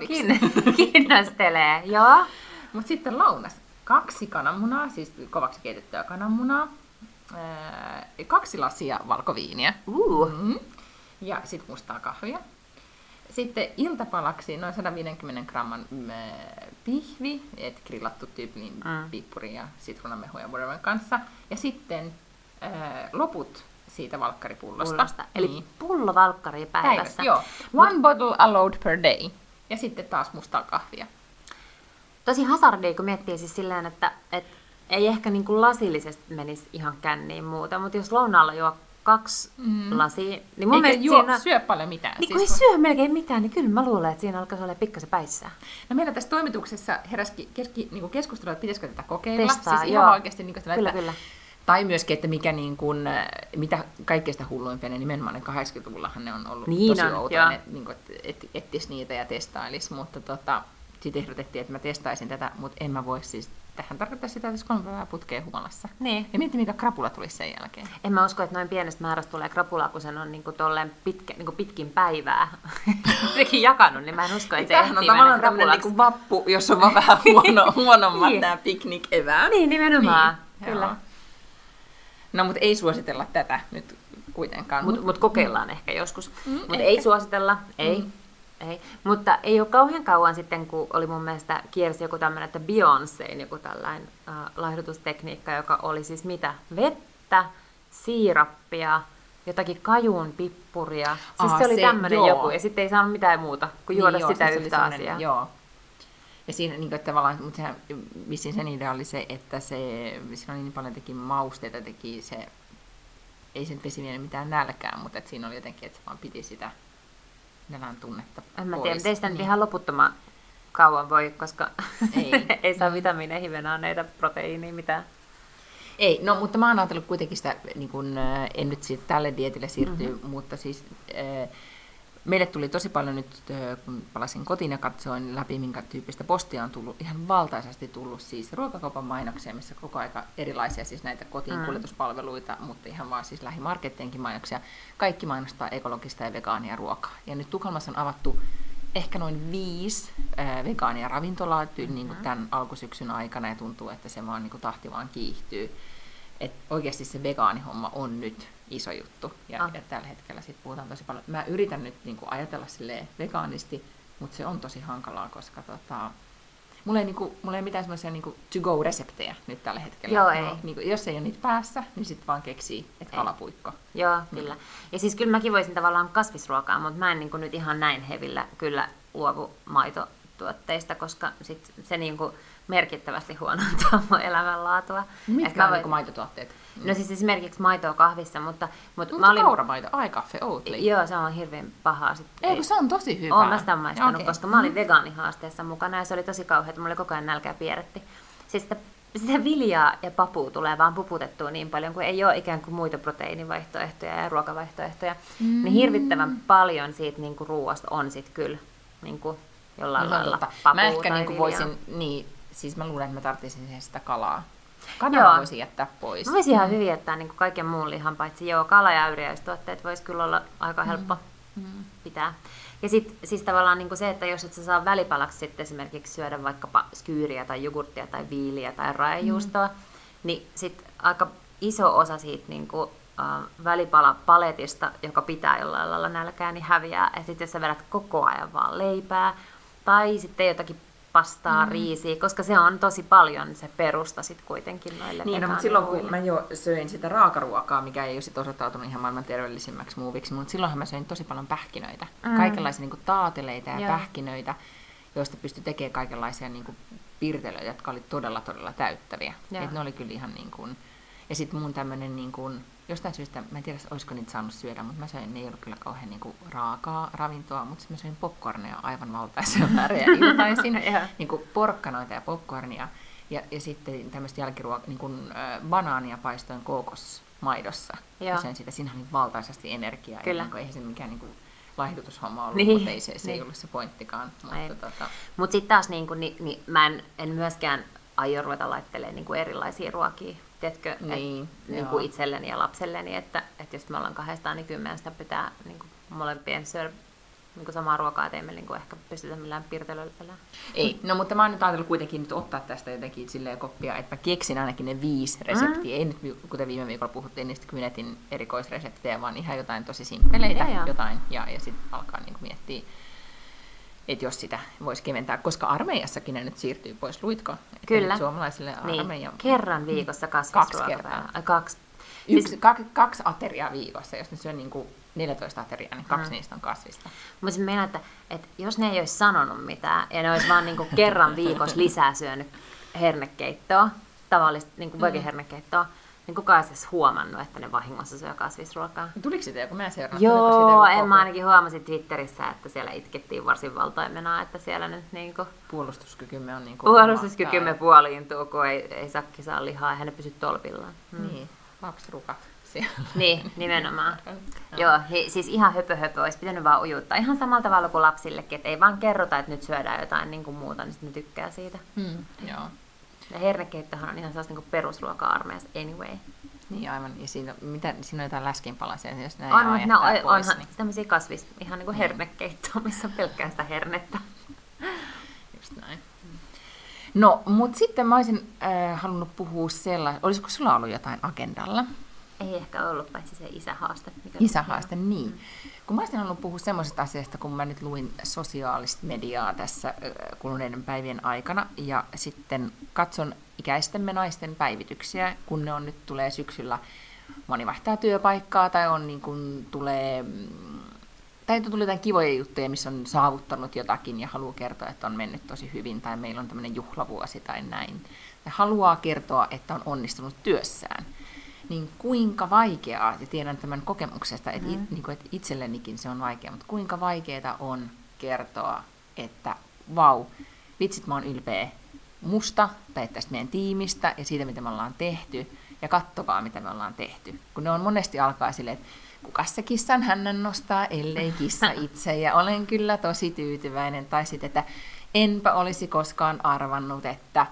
kiinnostelee, joo. Mutta sitten lounas. Kaksi kananmunaa, siis kovaksi keitettyä kananmunaa. Kaksi lasia valkoviiniä. Uh. Mm-hmm. Ja sitten mustaa kahvia. Sitten iltapalaksi noin sata viisikymmentä gramman pihvi, et grillattu tyyppi, mm. piippuri ja sitruunamehuja murevan kanssa. Ja sitten ää, loput siitä valkkaripullosta. Pullosta. Eli niin. Pullo valkkaria päivässä. Päivä, One Mut... bottle allowed per day. Ja sitten taas mustaa kahvia. Tosi hazardia, kun miettii siis silleen, että et ei ehkä niin kuin lasillisesti menisi ihan känniin muuta, mutta jos lounaalla juo kaksi mm. lasia, niin mun mielestä juo, siinä... syö paljon mitään. Niin siis, kun ei syö melkein mitään, niin kyllä mä luulen, että siinä alkaa olla pikkasen päissään. No meillä tässä toimituksessa heräsi niin keskustelua, että pitäisikö tätä kokeilla. Testaa, siis ihan joo. Oikeasti niin kuin sitä kyllä, kyllä. Tai myöskin, että mikä niin kuin, mitä kaikkeista hulluimpia, ne nimenomaan ne kahdeksankymmentäluvullahan ne on ollut niin tosi outoja, että niin et, etsisi niitä ja testailisi, mutta tota, sitten ehdotettiin, että mä testaisin tätä, mutta en mä voi siis, tähän tarkoittaa sitä, että jos kolme päivää putkeen humalassa. Niin. Ja mietti, mikä krapula tulisi sen jälkeen. En mä usko, että noin pienestä määrästä tulee krapulaa, kun sen on niin kuin tolleen pitkä, niin kuin pitkin päivää jotenkin jakanut, niin mä en usko, että se ehtii mennä krapulaksi. Niin vappu, jos on vaan vähän huono, huonommat niin. Nämä piknik-evää. Niin, nimenomaan. Niin. Kyllä. Joo. No, mutta ei suositella tätä nyt kuitenkaan. Mutta mut kokeillaan mm. ehkä joskus. Mm, mutta ei suositella, ei. Mm. Ei. Mutta ei ole kauhean kauan sitten, kun oli mun mielestä kiersi joku tämmöinen, että Beyoncéin joku tällainen äh, laihdutustekniikka, joka oli siis mitä? Vettä, siirappia, jotakin kajun pippuria. Siis Aa, se oli tämmöinen joku, ja sitten ei saanut mitään muuta kuin niin juoda joo, sitä yhtä asiaa. Joo. Ja siinä niin kuin, tavallaan, mutta sehän, vissiin sen idea oli se, että se, siinä oli niin paljon teki mausteita, teki se, ei sen pesi vielä mitään nälkää, mutta että siinä oli jotenkin, että se vaan piti sitä nälän tunnetta pois. En mä tiedä, mutta ei sitä niin. Nyt ihan loputtoman kauan voi, koska ei, ei saa vitamiineja, hivenaaneita, proteiinia, mitään. Ei, no mutta mä oon ajatellut kuitenkin sitä, niin kun, en nyt siitä tälle dietille siirtyy, mm-hmm. mutta siis... Äh, meille tuli tosi paljon nyt, kun palasin kotiin ja katsoin läpi, minkä tyyppistä postia on tullut, ihan valtaisesti tullut siis ruokakaupan mainoksia, missä koko aika erilaisia siis näitä kotiin mm. kuljetuspalveluita, mutta ihan vaan siis lähimarketteenkin mainoksia. Kaikki mainostaa ekologista ja vegaania ruokaa. Ja nyt Tukholmassa on avattu ehkä noin viisi vegaania ravintolaa mm-hmm. niin kuin tämän alkusyksyn aikana, ja tuntuu, että se vaan, niin kuin tahti vaan kiihtyy. Et oikeasti se vegaanihomma on nyt iso juttu, ja, ah. ja tällä hetkellä sit puhutaan tosi paljon. Mä yritän nyt niinku ajatella silleen vegaanisti, mutta se on tosi hankalaa, koska tota, mulla, ei niinku, mulla ei mitään semmoisia niinku to-go-reseptejä nyt tällä hetkellä. Joo, ei. Niinku, jos ei ole niitä päässä, niin sitten vaan keksii, että kalapuikko. Joo, niin. Kyllä. Ja siis kyllä mäkin voisin tavallaan kasvisruokaa, mutta mä en niinku nyt ihan näin hevillä kyllä luovu maitotuotteista, koska sit se niinku... merkittävästi huonontaa mun elämänlaatua. Mitkä on voin... maitotuotteet? No siis esimerkiksi maitoa kahvissa, mutta... Mutta, mutta olin... kauramaito, ai kaffe, Oatly. Joo, se on hirveän pahaa. Eikö, se on tosi hyvää. Oon mä sitä maistanut, okay. Koska mä olin vegaanihaasteessa mukana ja se oli tosi kauhea, että mulla oli koko ajan nälkää pierretti. Siis sitä, sitä viljaa ja papua tulee vaan puputettua niin paljon, kun ei ole ikään kuin muita proteiinivaihtoehtoja ja ruokavaihtoehtoja. Mm. Niin hirvittävän paljon siitä niin kuin ruoasta on sit kyllä niin kuin jollain no, lailla papua. Mä ehkä niin kuin voisin... Niin, siis mä luulen, että mä tarvitsin siihen sitä kalaa. Kanaa voisi jättää pois. Mä voisin ihan hyvin jättää niin kuin kaiken muun lihan, paitsi joo, kala- ja yriäistuotteet voisi kyllä olla aika helppo mm. pitää. Ja sitten siis tavallaan niin kuin se, että jos et sä saa välipalaksi sitten esimerkiksi syödä vaikkapa skyyriä tai jogurttia tai viiliä tai raejuustoa, mm. niin sitten aika iso osa siitä niin kuin, äh, välipalapaletista, joka pitää jollain lailla nälkää, niin häviää. Ja sitten jos sä vedät koko ajan vaan leipää tai sitten jotakin pastaa, mm. riisiä, koska se on tosi paljon se perusta sit kuitenkin noille. Niin, no, mutta silloin kun mä jo söin sitä raakaruokaa, mikä ei ole sit osoittautunut ihan maailman terveellisimmäksi muuviksi, mutta silloinhan mä söin tosi paljon pähkinöitä. Mm. Kaikenlaisia niin kuin taateleita ja joo. pähkinöitä, joista pystyi tekemään kaikenlaisia niin kuin pirtelöitä, jotka oli todella, todella täyttäviä. Et ne oli kyllä ihan niin kuin... Ja sit mun tämmönen niin kuin... Jostain syystä, mä en tiedä, olisiko niitä saanut syödä, mutta mä söin, ne ei ollut kyllä kauhean niinku raakaa ravintoa, mutta mä söin popcornia aivan valtaisia määriä iltaisin, niinku porkkanoita ja popcornia, ja, ja sitten tämmöistä jälkiruokaa, niinku äh, banaania paistoin kookosmaidossa, ja söin sitä, siinä oli valtaisesti energiaa, kyllä. Ja niinku, eihän se mikään niinku laihdutushomma ollut, niin. Mutta ei se, se niin. Ei ollut se pointtikaan. Mutta tota... Mut sit taas niinku, ni, ni, mä en, en myöskään aio ruveta laittelemaan niinku erilaisia ruokia. Tiedätkö, niin, et, niin kuin itselleni ja lapselleni, että, että jos me ollaan kahdestaan, niin kymmenen sitä pitää niin kuin molempien syödä niin kuin samaa ruokaa, ettei me niin kuin ehkä pystytä millään pirtelöllä. Ei, no mutta mä oon nyt ajatellut kuitenkin nyt ottaa tästä jotenkin silleen koppia, että mä keksin ainakin ne viisi reseptiä. Mm-hmm. Ei nyt, kuten viime viikolla puhuttiin, niistä kynetin erikoisreseptejä, vaan ihan jotain tosi simppeleitä, ja, jotain, ja, ja sitten alkaa niin kuin miettiä, että jos sitä voisi keventää, koska armeijassakin ne nyt siirtyy pois, luitko? Että kyllä. Suomalaisille armeija... Niin. Kerran viikossa kasvisruokapäivää. Kaksi kertaa. Kaksi. Yksi. Siis kaksi, kaksi ateriaa viikossa, jos ne syö niin kuin neljätoista ateriaa, niin kaksi mm. niistä on kasvista. Mutta mä meinaan, että, että jos ne ei olisi sanonut mitään ja ne olisi vaan niin kuin kerran viikossa lisää syönyt hernekeittoa, tavallista niin kuin voikin mm. hernekeittoa, niin kukaan olisi edes huomannut, että ne vahingossa syö kasvisruokaa. Tuliko sitä joku? Mä en seurannut. Joo, en mä ainakin huomasin Twitterissä, että siellä itkettiin varsin valtoimenaan, että siellä nyt niinku... Puolustuskykymme on niinku... Puolustuskykymme ja... puoliintuu, kun ei, ei sakki saa lihaa, eihän ne pysy tolpillaan. Hmm. Niin, lapsrukat siellä. Niin, nimenomaan. No. Joo, niin, siis ihan höpö höpö, olisi pitänyt vaan ujuttaa. Ihan samalla tavalla kuin lapsillekin, että ei vaan kerrota, että nyt syödään jotain niinku muuta, niin sitten ne tykkää siitä. Hmm. Joo. Ja hernekeittohan on ihan sellaista niin perusruokaa armeijassa anyway. Niin aivan, ja siinä, mitä, siinä on jotain läskinpalaisia, jos näin on, jättää no, on, pois. Onhan niin. Tämmöisiä kasvis, ihan niin kuin hernekeittoa, missä on pelkkää sitä hernettä. Just näin. No, mutta sitten mä olisin äh, halunnut puhua sellaista, olisiko sulla ollut jotain agendalla? Ei ehkä ollut, paitsi se isähaaste. Mikä isähaaste, on. Niin. Kun mä olisin halunnut puhua semmoisesta asiasta, kun mä nyt luin sosiaalista mediaa tässä kuluneiden päivien aikana, ja sitten katson ikäistemme naisten päivityksiä, kun ne on nyt tulee syksyllä, moni vaihtaa työpaikkaa, tai on niin kuin tulee, tai tuli jotain kivoja juttuja, missä on saavuttanut jotakin, ja haluaa kertoa, että on mennyt tosi hyvin, tai meillä on tämmöinen juhlavuosi, tai näin. Ja haluaa kertoa, että on onnistunut työssään. Niin kuinka vaikeaa, ja tiedän tämän kokemuksesta, että, mm. it, niin kuin, että itsellenikin se on vaikeaa, mutta kuinka vaikeaa on kertoa, että vau, vitsit mä oon ylpeä musta, tai tästä meidän tiimistä, ja siitä mitä me ollaan tehty, ja kattokaa mitä me ollaan tehty. Kun ne on monesti alkaa silleen, että kukas se kissan hännän nostaa, ellei kissa itse, ja olen kyllä tosi tyytyväinen, tai sitten, että enpä olisi koskaan arvannut, että...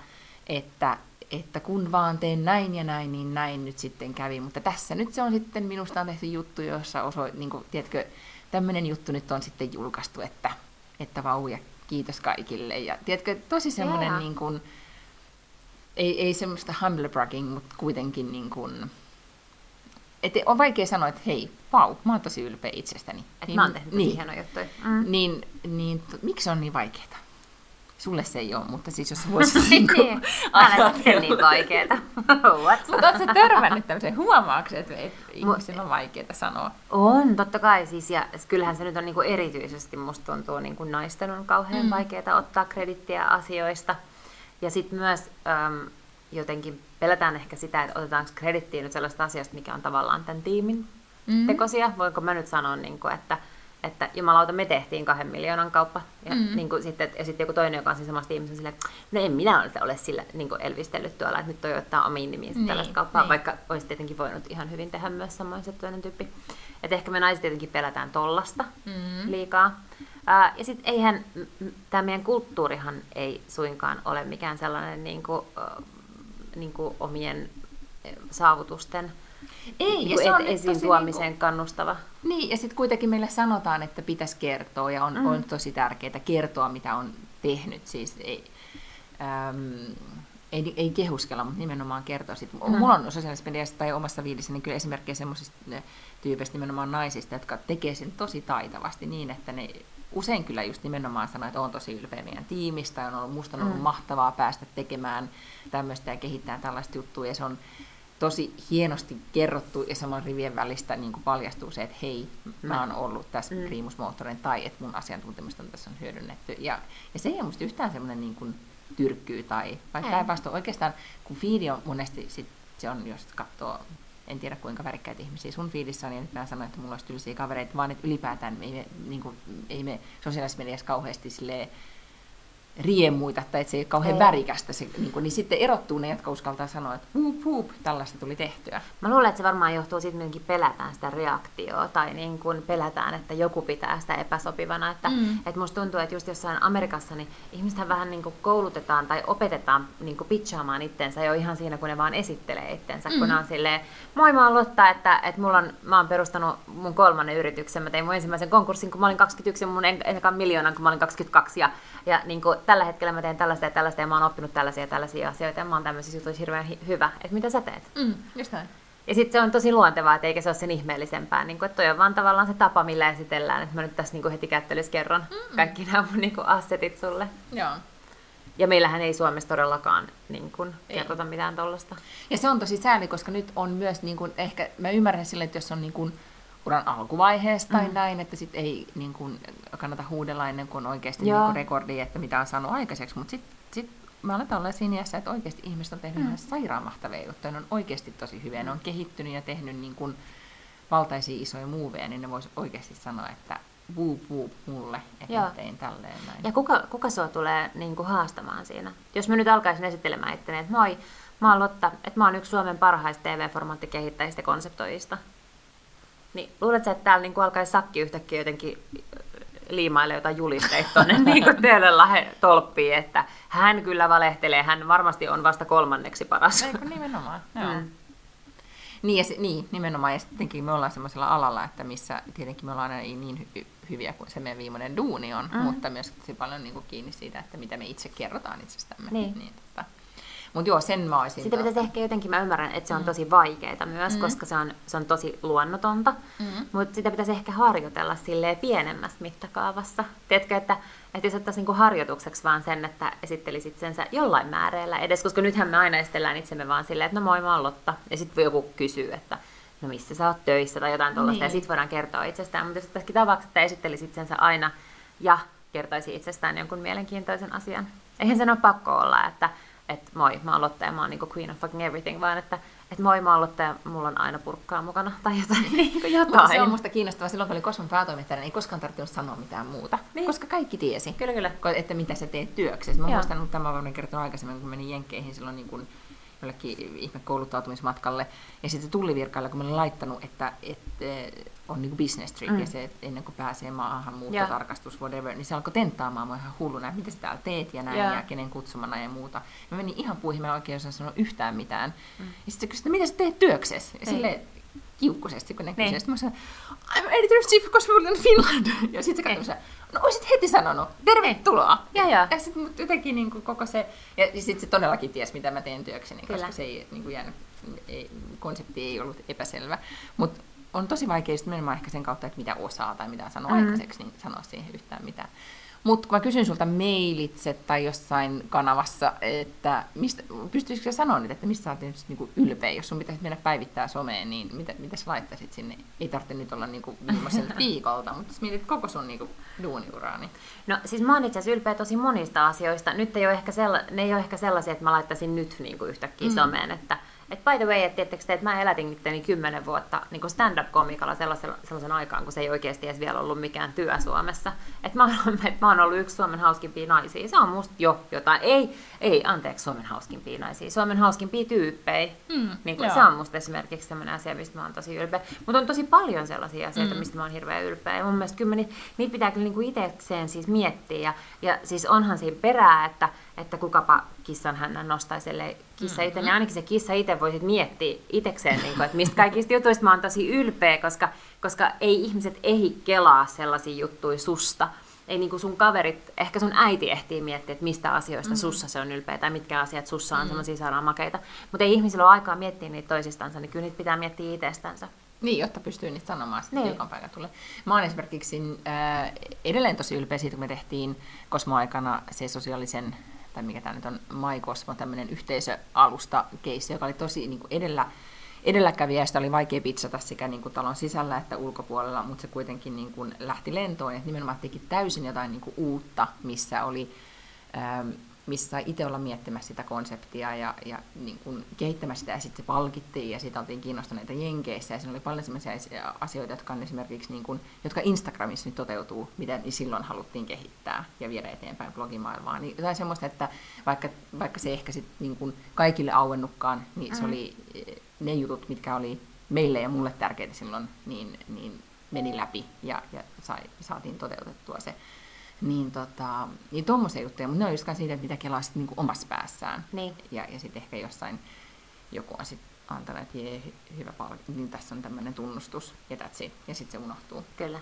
että että kun vaan teen näin ja näin, niin näin nyt sitten kävi. Mutta tässä nyt se on sitten, minusta on tehty juttu, jossa osoit, niin kuin, tiedätkö, tämmöinen juttu nyt on sitten julkaistu, että, että vau ja kiitos kaikille. Ja tiedätkö, tosi semmoinen, yeah. niin kuin, ei, ei semmoista humble bragging, mutta kuitenkin niin kuin, että on vaikea sanoa, että hei, vau, mä oon tosi ylpeä itsestäni. Että niin, mä oon tehnyt niin, hienoja juttuja. Mm. Niin, niin to, miksi on niin vaikeeta? Sulle se ei ole, mutta siis jos voisit niin kuin ajatella. Niin vaikeeta. Mutta ootko sä törmännyt tämmöiseen huomaakseen, että ihmisillä on vaikeeta sanoa? On, totta kai. Siis, ja kyllähän se nyt on niin kuin erityisesti, musta tuntuu, niin kuin naisten on kauhean mm. vaikeeta ottaa kredittiä asioista. Ja sitten myös äm, jotenkin pelätään ehkä sitä, että otetaanko kredittiä nyt sellaista asiasta, mikä on tavallaan tämän tiimin mm. tekosia. Voinko mä nyt sanoa, niin kuin, että... että jumalauta, me tehtiin kahden miljoonan kauppa. Ja, mm-hmm. niin kuin, sitten, ja sitten joku toinen, joka on siinä samassa tiimissä, on silleen, että no en minä ole sillä niin kuin elvistellyt tuolla, että nyt toi ottaa omiin nimiin niin, tällaista kauppaa, niin. Vaikka olisi tietenkin voinut ihan hyvin tehdä myös samoin se toinen tyyppi. Että ehkä me naiset tietenkin pelätään tollasta mm-hmm. liikaa. Ää, ja sitten eihän, tämä meidän kulttuurihan ei suinkaan ole mikään sellainen niin kuin, niin kuin omien saavutusten ei, ja se on esiin tuomiseen niinku, kannustava. Niin, ja sitten kuitenkin meillä sanotaan, että pitäisi kertoa, ja on, mm. on tosi tärkeää kertoa, mitä on tehnyt. Siis ei, äm, ei, ei kehuskella, mutta nimenomaan kertoa. Sit, mm. Mulla on sosiaalisessa mediassa tai omassa viidissä niin kyllä esimerkkejä semmoisista tyypeistä, nimenomaan naisista, jotka tekee sen tosi taitavasti niin, että ne usein kyllä just nimenomaan sanoo, että on tosi ylpeä meidän tiimistä, on ollut, musta on ollut mm. mahtavaa päästä tekemään tämmöistä ja kehittää tällaista juttua, ja se on tosi hienosti kerrottu ja saman rivien välistä niin kuin paljastuu se, että hei, mä oon ollut tässä mm. priimusmoottorin tai että mun asiantuntemusta on tässä on hyödynnetty. Ja, ja se ei ole musta yhtään semmoinen niin kuin tyrkkyy tai päinvastoin. Oikeastaan kun fiidi on monesti, sit se on, jos katsoo, en tiedä kuinka värikkäitä ihmisiä sun fiidissä on, ja nyt mä sanon, että mulla olisi tylsiä kavereita, vaan että ylipäätään me ei me, niin kuin, ei me sosiaalisessa mediassa kauheasti silleen, riemuita, tai että se ei ole kauhean ei. värikästä, se, niin, kuin, niin sitten erottuu ne, jotka uskaltaa sanoa, että huup, huup, tällaista tuli tehtyä. Mä luulen, että se varmaan johtuu siitä, että pelätään sitä reaktiota, tai niin kuin pelätään, että joku pitää sitä epäsopivana. Että, mm. että musta tuntuu, että just jossain Amerikassa, niin ihmistähän vähän niin kuin koulutetaan tai opetetaan niin kuin pitchaamaan itsensä jo ihan siinä, kun ne vaan esittelee itsensä, mm. kun ne on silleen, moi, mä oon Lotta, että, että mulla on, mä oon perustanut mun kolmannen yrityksen, mä tein mun ensimmäisen konkurssin, kun mä olin kaksikymmentäyksi, ja mun ensimmäisen miljoonan, kun mä olin kaksikymmentäkaksi, ja, ja niin kuin tällä hetkellä mä teen tällaista ja tällaista ja mä oon oppinut tällaisia ja tällaisia asioita ja mä oon tämmöisissä jutuissa hirveän hi- hyvä, että mitä sä teet? Mm, just näin. Ja sit se on tosi luontevaa, että eikä se ole sen ihmeellisempää, niin kun, että toi on vaan tavallaan se tapa, millä esitellään, että mä nyt tässä niin kun heti kättelyssä kerron mm-mm. kaikki nämä mun niin kun assetit sulle. Joo. Ja meillähän ei Suomessa todellakaan niin kun, kerrota mitään tollaista. Ja se on tosi sääli, koska nyt on myös, niin kun, ehkä mä ymmärrän silleen, että jos on niin kun, uran alkuvaiheesta tai mm. näin, että sit ei niin kun, kannata huudella ennen kuin on oikeasti niin kun, rekordia, että mitä on saanut aikaiseksi, mutta sitten sit, mä olen tällainen siinä iässä, että oikeasti ihmiset on tehnyt mm. ihan sairaan mahtavia juttuja, ne on oikeasti tosi hyviä, ne on kehittynyt ja tehnyt niin kun, valtaisia isoja muuveja, niin ne vois oikeasti sanoa, että vuup vuup mulle, että tein tälleen näin. Ja kuka, kuka sua tulee niin kuin haastamaan siinä? Jos mä nyt alkaisin esittelemään itteni, että moi, mä oon Lotta, että mä oon yksi Suomen parhaista T V-formaattikehittäjistä ja konseptoijista. Niin luuletko, että täällä niin kuin alkaisi sakki yhtäkkiä jotenkin liimailla jotain julisteita tuonne niin kuin Töölönlahden tolppiin, että hän kyllä valehtelee, hän varmasti on vasta kolmanneksi paras. Eikö nimenomaan, joo. Mm. Niin, ja se, niin, nimenomaan. Ja sittenkin me ollaan semmoisella alalla, että missä tietenkin me ollaan aina niin hy- hyviä kuin se meidän viimeinen duuni on, mm-hmm. mutta myös tosi paljon niin kuin kiinni siitä, että mitä me itse kerrotaan itsestämme. Niin. Niin, että. Mut joo, sen mä oisin. Sitä pitäisi ehkä jotenkin, mä ymmärrän, että se on tosi vaikeaa myös, mm-hmm. koska se on, se on tosi luonnotonta, mm-hmm. mutta sitä pitäisi ehkä harjoitella silleen pienemmässä mittakaavassa. Tiedätkö, että, että jos ottaisiin niinku harjoitukseksi vaan sen, että esittelisit sensä jollain määreellä edes, koska nythän me aina esitellään itsemme vaan silleen, että no moi, mä oon Lotta. Ja sitten joku kysyy, että no missä sä oot töissä tai jotain tuollaista, niin. Ja sitten voidaan kertoa itsestään. Mutta jos ottaisikin tavaksi, että esittelisit sensä aina ja kertoisi itsestään jonkun mielenkiintoisen asian. Eihän sen ole pakko olla, että että moi, mä oon Lotta ja mä oon niinku queen of fucking everything, vaan että et moi, mä oon Lotta ja mulla on aina purkkaa mukana, tai jotain. Niinku jotain. Mutta se on musta kiinnostavaa, silloin kun oli Kosmon päätoimittajana, ei koskaan tarvinnut sanoa mitään muuta, niin. Koska kaikki tiesi, kyllä, kyllä. Että mitä sä teet työksesi. Mä muistan, että mä olen kertonut aikaisemmin, kun menin Jenkkeihin silloin niin kun jollekin ihme kouluttautumismatkalle, ja sitten tullivirkailla, kun mä olin laittanut, että, että on niinku business trip, mm. ja se, että ennen kuin pääsee maahan muuttotarkastus, whatever, niin se alkoi tenttaamaan mua ihan hulluna, että mitä sä täällä teet ja näin, yeah. ja kenen kutsumana ja muuta. Mä menin ihan puihin, mä en oikein osaa sanoa yhtään mitään. Mm. Ja sitten se kysyi, mitä sä teet työksesi? Ja silleen kiukkuisesti, kun ne kysyi, sitten mä sanoin, I'm editor of chief Cosmopolitan Finland. Ja sitten se katsoi, että no olisit heti sanonut, tervetuloa. Ja, ja, ja sitten mut jotenkin niin kuin koko se, ja sitten se todellakin ties, mitä mä teen työkseni, kyllä. Koska se ei, niin kuin jäänyt, ei, konsepti ei ollut epäselvä. Mut on tosi vaikea just menemään ehkä sen kautta, että mitä osaa tai mitä sanoo mm-hmm. aikaiseksi, niin sanoa siihen yhtään mitään. Mutta kun mä kysyn sulta mailitse tai jossain kanavassa, että mistä, pystyisikö sä sanoa nyt, että mistä sä oot nyt niinku ylpeä, jos sun pitäisi mennä päivittää someen, niin mitä, mitä sä laittaisit sinne? Ei tarvitse nyt olla niinku viimeiseltä viikolta, mutta jos mietit koko sun niinku duuniuraa. Niin. No siis mä oon itse asiassa ylpeä tosi monista asioista. Nyt ei ole ehkä, sella- ne ei ole ehkä sellaisia, että mä laittaisin nyt niinku yhtäkkiä mm. someen, että et by the way, että tiedättekö te, että mä elätin itteni kymmenen vuotta niin stand-up-komikalla sellaisen aikaan, kun se ei oikeasti edes vielä ollut mikään työ Suomessa. Että mä, et mä oon ollut yksi Suomen hauskimpia naisia. Se on musta jo jotain. Ei, ei anteeksi, Suomen hauskimpia naisia. Suomen hauskimpia tyyppejä. Mm, niin kun, se on musta esimerkiksi sellainen asia, mistä mä oon tosi ylpeä. Mutta on tosi paljon sellaisia asioita, mm. mistä mä oon hirveän ylpeä. Ja mun mielestä kyllä niitä, niitä pitää kyllä niinku itsekseen siis miettiä. Ja, ja siis onhan siinä perää, että, että kukapa kissan hännän nostaisi, ellei kissa itse, niin ainakin se kissa itse voisit miettiä itsekseen, niin että mistä kaikista jutuista mä oon tosi ylpeä, koska, koska ei ihmiset ehdi kelaa sellaisia juttuja susta. Ei niin kuin sun kaverit, ehkä sun äiti ehtii miettiä, että mistä asioista mm-hmm. sussa se on ylpeä tai mitkä asiat sussa on mm-hmm. sellaisia sairaan makeita. Mutta ei ihmisillä ole aikaa miettiä niitä toisistansa, niin kyllä niitä pitää miettiä itsestänsä. Niin, jotta pystyy niitä sanomaan sitten niin. Joka päivä tulee. Mä oon esimerkiksi äh, edelleen tosi ylpeä siitä, kun me tehtiin Kosmo-aikana se sosiaalisen tai mikä tämä nyt on, MyCosmo, tämmöinen yhteisöalusta-keissi, joka oli tosi niin kuin edellä, edelläkävijä, sitä oli vaikea pitsata sekä niin kuin talon sisällä että ulkopuolella, mutta se kuitenkin niin kuin lähti lentoon, että nimenomaan teki täysin jotain niin kuin uutta, missä oli, ähm, missä sai itse olla miettimässä sitä konseptia ja, ja niin kuin kehittämässä sitä, ja sitten se palkittiin, ja siitä oltiin kiinnostuneita Jenkeissä, ja siinä oli paljon sellaisia asioita, jotka on esimerkiksi, niin kuin, jotka Instagramissa nyt toteutuu, mitä silloin haluttiin kehittää ja viedä eteenpäin blogimaailmaa. Niin jotain semmoista, että vaikka, vaikka se ehkä sit niin kuin kaikille auennutkaan, niin se oli ne jutut, mitkä oli meille ja mulle tärkeitä silloin, niin, niin meni läpi, ja, ja sai, saatiin toteutettua se. Niin tota, niin tommoisia juttuja, mutta ne on juuri siitä, mitä kelaa sitten niinku omassa päässään. Niin. Ja, ja sitten ehkä jossain joku on sitten antanut, että jee, hyvä palkinto, niin tässä on tämmöinen tunnustus, ja that's it, ja sitten se unohtuu. Kyllä.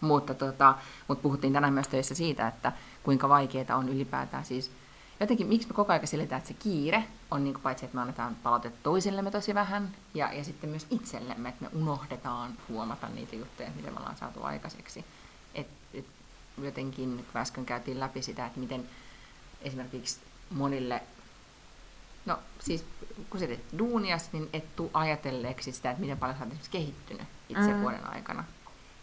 Mutta tota, mut puhuttiin tänään myös töissä siitä, että kuinka vaikeaa on ylipäätään siis, jotenkin miksi me koko ajan seletään, että se kiire on niinku paitsi, että me annetaan palautetta toisillemme tosi vähän, ja, ja sitten myös itsellemme, että me unohdetaan huomata niitä juttuja, mitä me ollaan saatu aikaiseksi. Et, et, jotenkin, kun äsken käytiin läpi sitä, että miten esimerkiksi monille, no siis kun sä teet duunias, niin et tuu ajatelleeksi sitä, että miten paljon sä oot esimerkiksi kehittynyt itse mm. vuoden aikana.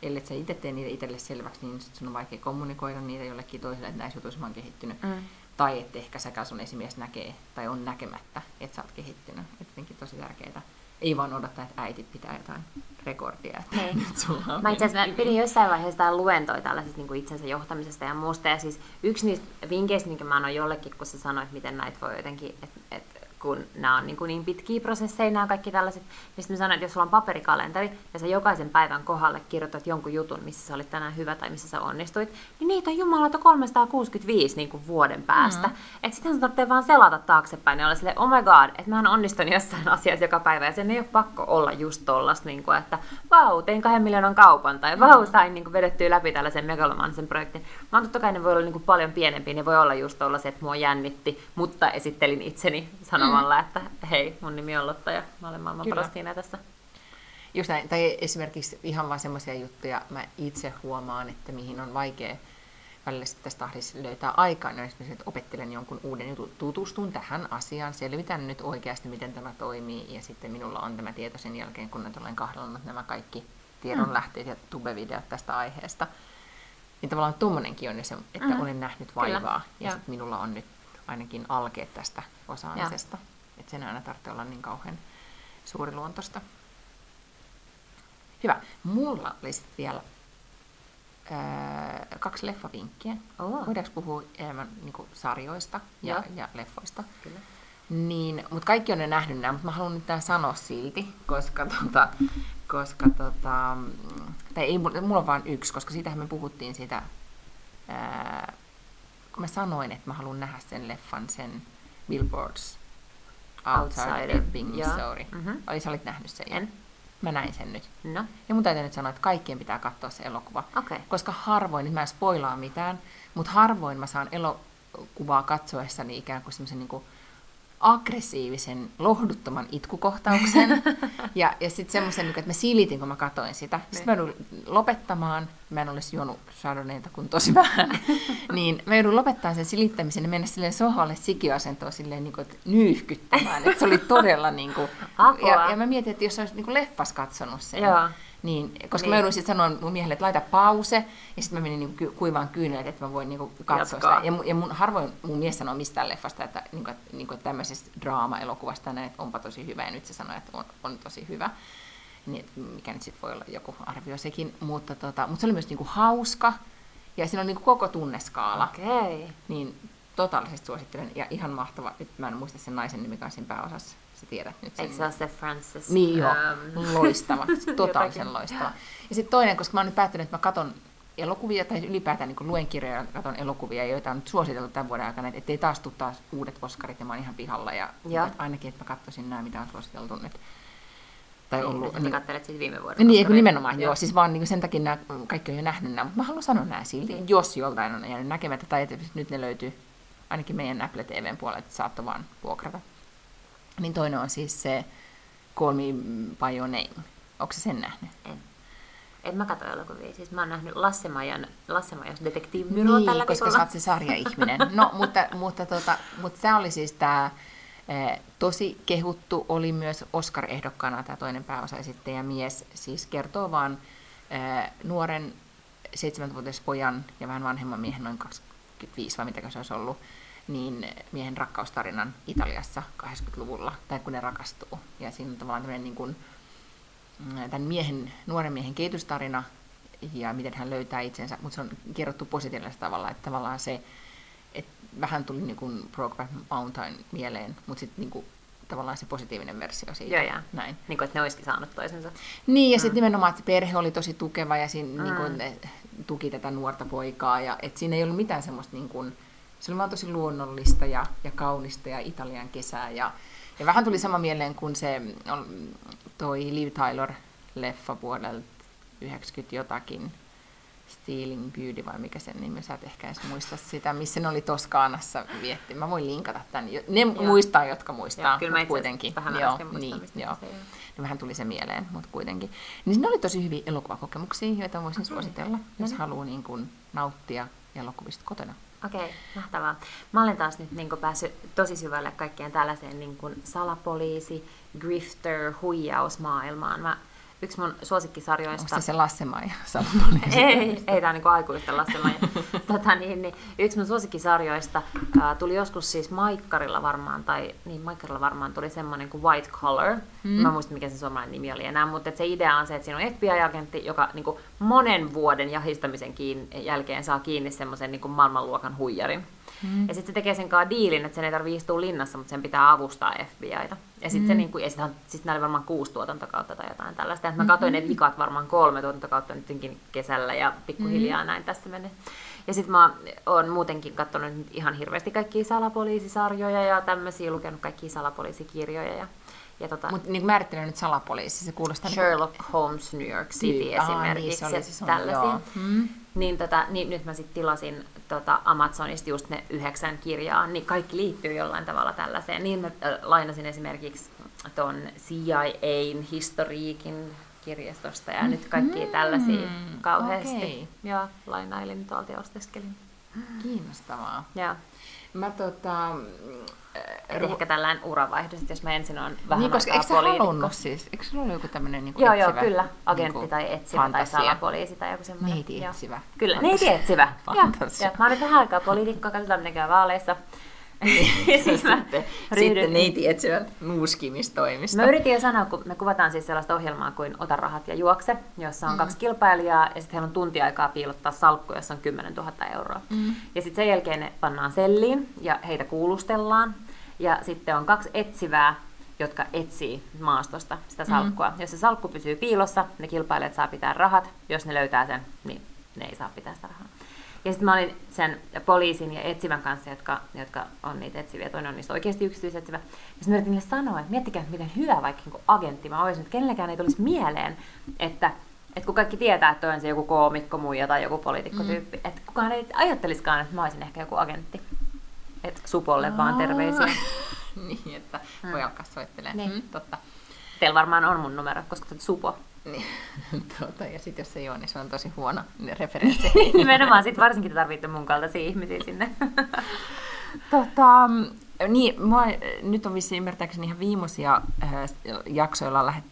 Ellet sä itse tee niitä itselle selväksi, niin sun on vaikea kommunikoida niitä jollekin toiselle, että näissä jutuissa mä oon kehittynyt. Mm. Tai että ehkä säkään sun esimies näkee, tai on näkemättä, että sä oot kehittynyt. Jotenkin tosi tärkeää. Ei vaan odottaa, että äitit pitää jotain rekordia. Mä itse asiassa mä pidin jossain vaiheessa luentoa tällaisesta niin kuin itsensä johtamisesta ja muusta. Ja siis yksi niistä vinkkeistä, minkä mä annan jollekin, kun sä sanoit, miten näitä voi jotenkin, että et, kun nämä on niin, kuin niin pitkiä prosesseja, nämä kaikki tällaiset, mistä mä sanoin, että jos sulla on paperikalenteri ja sä jokaisen päivän kohdalle kirjoitat jonkun jutun, missä sä olit tänään hyvä tai missä sä onnistuit, niin niitä on jumalauta kolmesataakuusikymmentäviisi niin kuin vuoden päästä. Mm-hmm. Että sitten sun tarvitsee vaan selata taaksepäin ja olla silleen, oh my god, että mähän onnistun jossain asiassa joka päivä ja sen ei ole pakko olla just tollasta, niin kuin, että vau, tein kahden miljoonan kaupan tai vau, sain niin kuin vedettyä läpi tällaisen megalomaanisen projektin. Mä totta kai ne voi olla niin kuin paljon pienempiä, ne voi olla just tollaisia, että mua jännitti, mutta esittelin itseni sanomalla, että hei, mun nimi on Lotta ja mä olen maailman paras siinä tässä. Just näin, tai esimerkiksi ihan vaan semmoisia juttuja, mä itse huomaan, että mihin on vaikea välillä tässä tahdissa löytää aikaa. No esimerkiksi, että opettelen jonkun uuden jutun, tutustun tähän asiaan, selvitän nyt oikeasti, miten tämä toimii, ja sitten minulla on tämä tieto sen jälkeen, kun nyt olen kahdellannut nämä kaikki tiedonlähteet mm. ja tube-videot tästä aiheesta. Niin tavallaan tuommoinenkin on se, että mm. olen nähnyt vaivaa, kyllä, ja sitten minulla on nyt ainakin alkeet tästä osaamisesta. Että sen aina tarvitsee olla niin kauhean suuriluontoista. Hyvä. Mulla oli sitten vielä öö, kaksi leffavinkkiä. Oh. Voidaanko puhua enemmän niinku sarjoista ja, ja leffoista? Kyllä. Niin, mutta kaikki on ne nähnyt nämä, mutta mä haluan nyt tämän sanoa silti, koska, tota, koska tota, tai ei, mulla on vaan yksi, koska siitähän me puhuttiin siitä. Öö, kun mä sanoin, että mä haluan nähdä sen leffan, sen Billboards Outside, Outside. Ebbing, Missouri. Mm-hmm. Oli, sä olit nähnyt sen? En. Mä näin sen nyt. No. Ja mun täytyy nyt sanoa, että kaikkien pitää katsoa se elokuva. Okay. Koska harvoin, mä en spoilaa mitään, mutta harvoin mä saan elokuvaa katsoessani ikään kuin semmoisen niin kuin aggressiivisen, lohduttoman itkukohtauksen. ja ja sitten semmoisen, että mä silitin, kun mä katsoin sitä. Sitten mä joudun lopettamaan, mä en olisi juonut Chardonnayta kuin tosi vähän, niin mä joudun lopettamaan sen silittämisen ja mennä silleen sohvalle sikiöasentoon silleen niin kuin, että nyyhkyttämään. Et se oli todella niin kuin, ja, ja mä mietin, että jos olisi niin kuin leffas katsonut sen, niin, koska niin. Mä joudun sitten sanoa mun miehelle, että laita pause, ja sitten mä menin niinku kuivaan kyynelet, että mä voin niinku katsoa Jatkaa. sitä. Ja, mun, ja mun, harvoin mun mies sanoo mistään leffasta, että niinku, niinku tämmöisestä draama-elokuvasta näin, että onpa tosi hyvä, ja nyt se sanoo, että on, on tosi hyvä. Niin, mikä nyt sitten voi olla joku arvio sekin, mutta tota, mut se oli myös niinku hauska, ja siinä on niinku koko tunneskaala. Okay. Niin totaalisesti suosittelen, ja ihan mahtava, nyt mä en muista sen naisen nimi, mikä on siinä pääosassa. Sä tiedät nyt sen. Eikö se ole se Francis? Niin joo, um... loistava, totaalisen loistava. Ja sitten toinen, koska mä oon nyt päättänyt, että mä katon elokuvia, tai ylipäätään niin luen kirjoja ja katon elokuvia, joita on nyt suositeltu tämän vuoden aikana, ettei taas tule taas uudet Oscarit, ja mä oon ihan pihalla, ja, ja. Et ainakin, että mä katsoisin nämä, mitä on suositeltu nyt. Tai niin, ollut, niin, katselet siis viime vuoden. Niin, kun nimenomaan, joo, siis vaan niin sen takia nämä, kaikki on jo nähnyt nämä, mutta mä haluan sanoa nämä silti, niin. Jos joltain on jäänyt näkemättä, tai että nyt ne löytyy ainakin meidän Apple T V:n puolella, että saattoi vaan vuokrata. Niin toinen on siis se Call Me By Your Name. Ootko sä sen nähnyt? En. En mä katso elokuvia. Siis mä oon nähnyt Lasse Majan, Lasse Majan detektiivimuroa niin, tällä koska sä oot se sarjaihminen. No, mutta, mutta, tota, mutta se oli siis tää eh, tosi kehuttu, oli myös Oscar-ehdokkaana tää toinen pääosaesittäjä mies. Siis kertoo vaan eh, nuoren seitsemänvuotias pojan ja vähän vanhemman miehen, noin kaksikymmentäviisi vai mitäkö se olisi ollut, niin miehen rakkaustarinan Italiassa kahdeksankymmentäluvulla, tai kun ne rakastuu. Ja siinä on tavallaan tämmöinen niin kuin, tämän miehen, nuoren miehen kehitystarina, ja miten hän löytää itsensä, mutta se on kerrottu positiivisella tavalla, että tavallaan se, että vähän tuli niin kuin Brokeback Mountain mieleen, mutta sitten niin kuin tavallaan se positiivinen versio siitä. Joo, näin. Niin kuin, että ne olisikin saanut toisensa. Niin, ja mm. sitten nimenomaan, että perhe oli tosi tukeva, ja siinä mm. niin kuin, tuki tätä nuorta poikaa, ja että siinä ei ollut mitään semmoista niin kuin, se oli vaan tosi luonnollista ja, ja kaunista ja Italian kesää. Ja, ja vähän tuli sama mieleen kuin se toi Liv Tyler-leffa vuodelta yhdeksänkymmentä jotakin. Stealing Beauty vai mikä sen nimi, sä et ehkä edes muista sitä, missä ne oli Toskaanassa vietti. Mä voin linkata tämän. Ne joo. muistaa, jotka muistaa. Joo, kyllä mä itse vähän joo, niin, joo. No, vähän tuli se mieleen, mutta kuitenkin. Niin ne oli tosi hyviä elokuvakokemuksia, joita voisin mm-hmm. suositella, jos mm-hmm. haluaa niin kun, nauttia elokuvista kotona. Okei, mahtavaa. Mä olen taas nyt niin kuin päässyt tosi syvälle kaikkeen tällaiseen niin kuin salapoliisi, grifter, huijausmaailmaan. Mä, yksi mun suosikkisarjoista... Onko se se Lasse-Maija salapoliisi? Ei, ei tää on niin aikuista Lasse-Maija. tota, niin, niin, yksi mun suosikkisarjoista äh, tuli joskus siis Maikkarilla varmaan, tai niin Maikkarilla varmaan tuli semmoinen kuin White Collar. Mm. Mä muistin, mikä se suomalainen nimi oli enää, mutta se idea on se, että siinä on F B I-agentti, joka niin kuin monen vuoden jahistamisen kiin- jälkeen saa kiinni semmoisen niin kuin maailmanluokan huijarin. Mm. Ja sitten se tekee sen kaa diilin, että sen ei tarvitse istua linnassa, mutta sen pitää avustaa F B I:tä. Ja sitten mm. se niinku, ja sit on, sit näillä oli varmaan kuusi tuotantokautta tai jotain tällaista. Ja mä katsoin mm-hmm. ne vikat varmaan kolme tuotantokautta nytkin kesällä ja pikkuhiljaa mm-hmm. näin tässä menee. Ja sitten mä oon muutenkin katsonut ihan hirveästi kaikkia salapoliisisarjoja ja tämmöisiä, lukenut kaikkia salapoliisikirjoja. Ja, ja tota... Mutta niin määrittelen nyt salapoliisi, se kuulostaa... Sherlock niin kuin... Holmes, New York City Tyy. esimerkiksi, ah, niin, se tällaisia. Mm. Niin, tota, niin nyt mä sitten tilasin tota Amazonista just ne yhdeksän kirjaa, niin kaikki liittyy jollain tavalla tällaiseen. Niin mä lainasin esimerkiksi ton C I A:n historiikin kirjastosta ja mm-hmm. nyt kaikki tällaisia kauheasti. Okay. Ja lainailin tuolta ja osteskelin. Kiinnostavaa. Ja. Mä tota... Et ehkä tällainen uravaihdos, jos mä ensin on vähän niin, koska, aikaa poliitikko. Eikö sä halunnut siis? Eikö sulla ollut joku tämmöinen niinku joo, etsivä? Joo, joo, kyllä. Agentti niinku tai etsivä fantasia. Tai salapoliisi tai joku semmoinen. Neiti etsivä. Joo. Kyllä, neiti etsivä. Fantasia. Ja, ja. Mä oon nyt vähän aikaa poliitikkoa, katsotaan miten käy vaaleissa. Sitten, sitten, sitten neiti etsivä muuskimistoimisto. Mä yritin jo sanoa, kun me kuvataan siis sellaista ohjelmaa kuin Ota rahat ja juokse, jossa on mm. kaksi kilpailijaa ja sitten heillä on tunti aikaa piilottaa salkku, jossa on kymmenen tuhatta euroa. Mm. Ja sitten sen jälkeen ne pannaan selliin ja heitä kuulustellaan. Ja sitten on kaksi etsivää, jotka etsii maastosta sitä salkkua. Mm. Jos se salkku pysyy piilossa, ne kilpailijat saa pitää rahat. Jos ne löytää sen, niin ne ei saa pitää sitä rahaa. Ja sitten mä olin sen poliisin ja etsivän kanssa, jotka, jotka on niitä etsiviä, toinen on niistä oikeasti yksityisetsivä. Ja sitten mä yritin niille sanoa, että miettikää, miten hyvä vaikka niin kuin agentti mä olisin, että kenelläkään ei tulisi mieleen, että, että kun kaikki tietää, että on se joku koomikko, muija tai joku poliitikkotyyppi, mm. että kukaan ei ajattelisikaan, että mä olisin ehkä joku agentti. Että Supolle vaan terveisiä. Niin, että voi alkaa soittelemaan. Niin. Totta. Teillä varmaan on mun numerot, koska se on Supo. Niin. Tuota, ja sitten jos se ei ole, niin se on tosi huono referenssi. Nimenomaan, sit varsinkin te tarvitte mun kaltaisia ihmisiä sinne. tota, niin, mua, nyt on vissiin ymmärtääkseni ihan viimeisiä äh, jaksoilla on, lähet,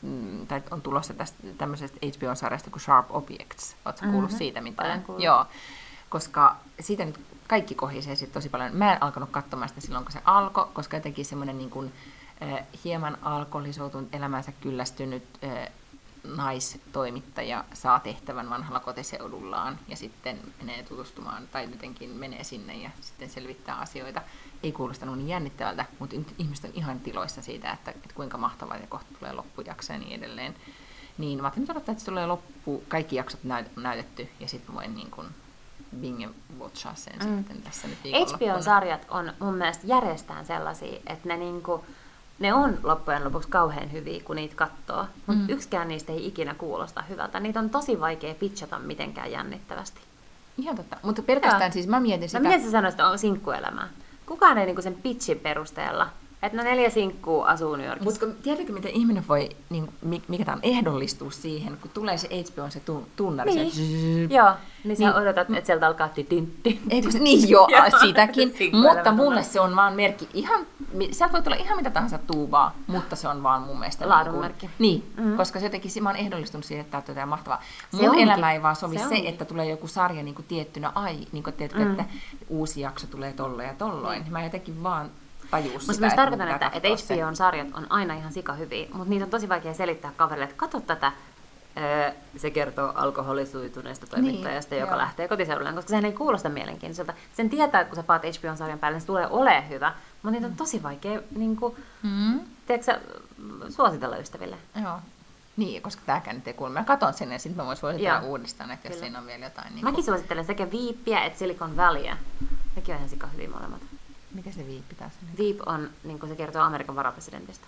tai on tulossa tästä, tämmöisestä H B O-sarjasta kuin Sharp Objects. Oletko mm-hmm. kuullut siitä mitään? Joo, koska siitä nyt kaikki kohisee sit tosi paljon. Mä en alkanut katsomaan sitä silloin, kun se alkoi, koska jotenkin semmoinen niin kuin, äh, hieman alkoholisoutunut, elämänsä kyllästynyt äh, naistoimittaja saa tehtävän vanhalla kotiseudullaan ja sitten menee tutustumaan tai jotenkin menee sinne ja sitten selvittää asioita. Ei kuulostanut niin jännittävältä, mutta ihmiset on ihan tiloissa siitä, että, että kuinka mahtavaa ja kohta tulee loppujakso ja niin edelleen. Niin mä ajattelin odottaa, että tulee loppu, kaikki jaksot näytetty ja sitten voin niin kuin binge watchaa sen mm. sitten tässä nyt viikonloppuna. H B O-sarjat on mun mielestä järjestään sellaisia, että ne niinku ne on loppujen lopuksi kauhean hyviä, kun niitä katsoo, mutta mm. yksikään niistä ei ikinä kuulosta hyvältä. Niitä on tosi vaikea pitchata mitenkään jännittävästi. Ihan totta, mutta pelkästään siis mä mietin sitä... No miten sä sanoisit, että on sinkkuelämää? Kukaan ei niinku sen pitchin perusteella, että no neljä sinkkuu asuu New Yorkissa. Mutta tiedätkö, miten ihminen voi, niin, mikä tämä on, ehdollistuu siihen, kun tulee se H B O, se tunnari, niin. Se... Zzz. Joo, niin sä niin, odotat, että sieltä alkaa tytintti. Eikö se, niin joo, sitäkin, mutta mulle se on vaan merkki ihan... Sieltä voi tulla ihan mitä tahansa tuubaa, mutta se on vaan mun mielestä... Laadunmerkki. Niin, mm-hmm. koska se jotenkin, mä oon ehdollistunut siihen, että tämä on mahtavaa. Mun elämä ei vaan sovi se, se että tulee joku sarja niin kuin tiettynä, ai, niin kuin tiedätkö, mm. että uusi jakso tulee tolloin ja tolloin. Niin. Mä jotenkin vaan... Mutta mä tarkoitan, että, että H B O-sarjat on aina ihan sikahyviä, mutta niitä on tosi vaikea selittää kaverille, että katso tätä. Se kertoo alkoholisuituneesta toimittajasta, niin, joka joo. lähtee kotiseudulleen, koska sehän ei kuulosta mielenkiintoiselta. Sen tietää, että kun sä paat H B O-sarjan päälle, niin se tulee olemaan hyvä, mutta niitä on tosi vaikea niin kuin, mm. tiedätkö sä, suositella ystäville. Joo. Niin, koska tääkään nyt ei kuulu. Mä katon sen ja sitten mä voin suositella joo. uudestaan, että jos Kyllä. siinä on vielä jotain. Niin mäkin kun... suosittelen sekä Veepia että Silicon Valleyä. Nekin on ihan sikahyviä molemmat. Mikä se Veep pitää sanoa? Veep on, niin kuin se kertoo Amerikan varapresidentistä.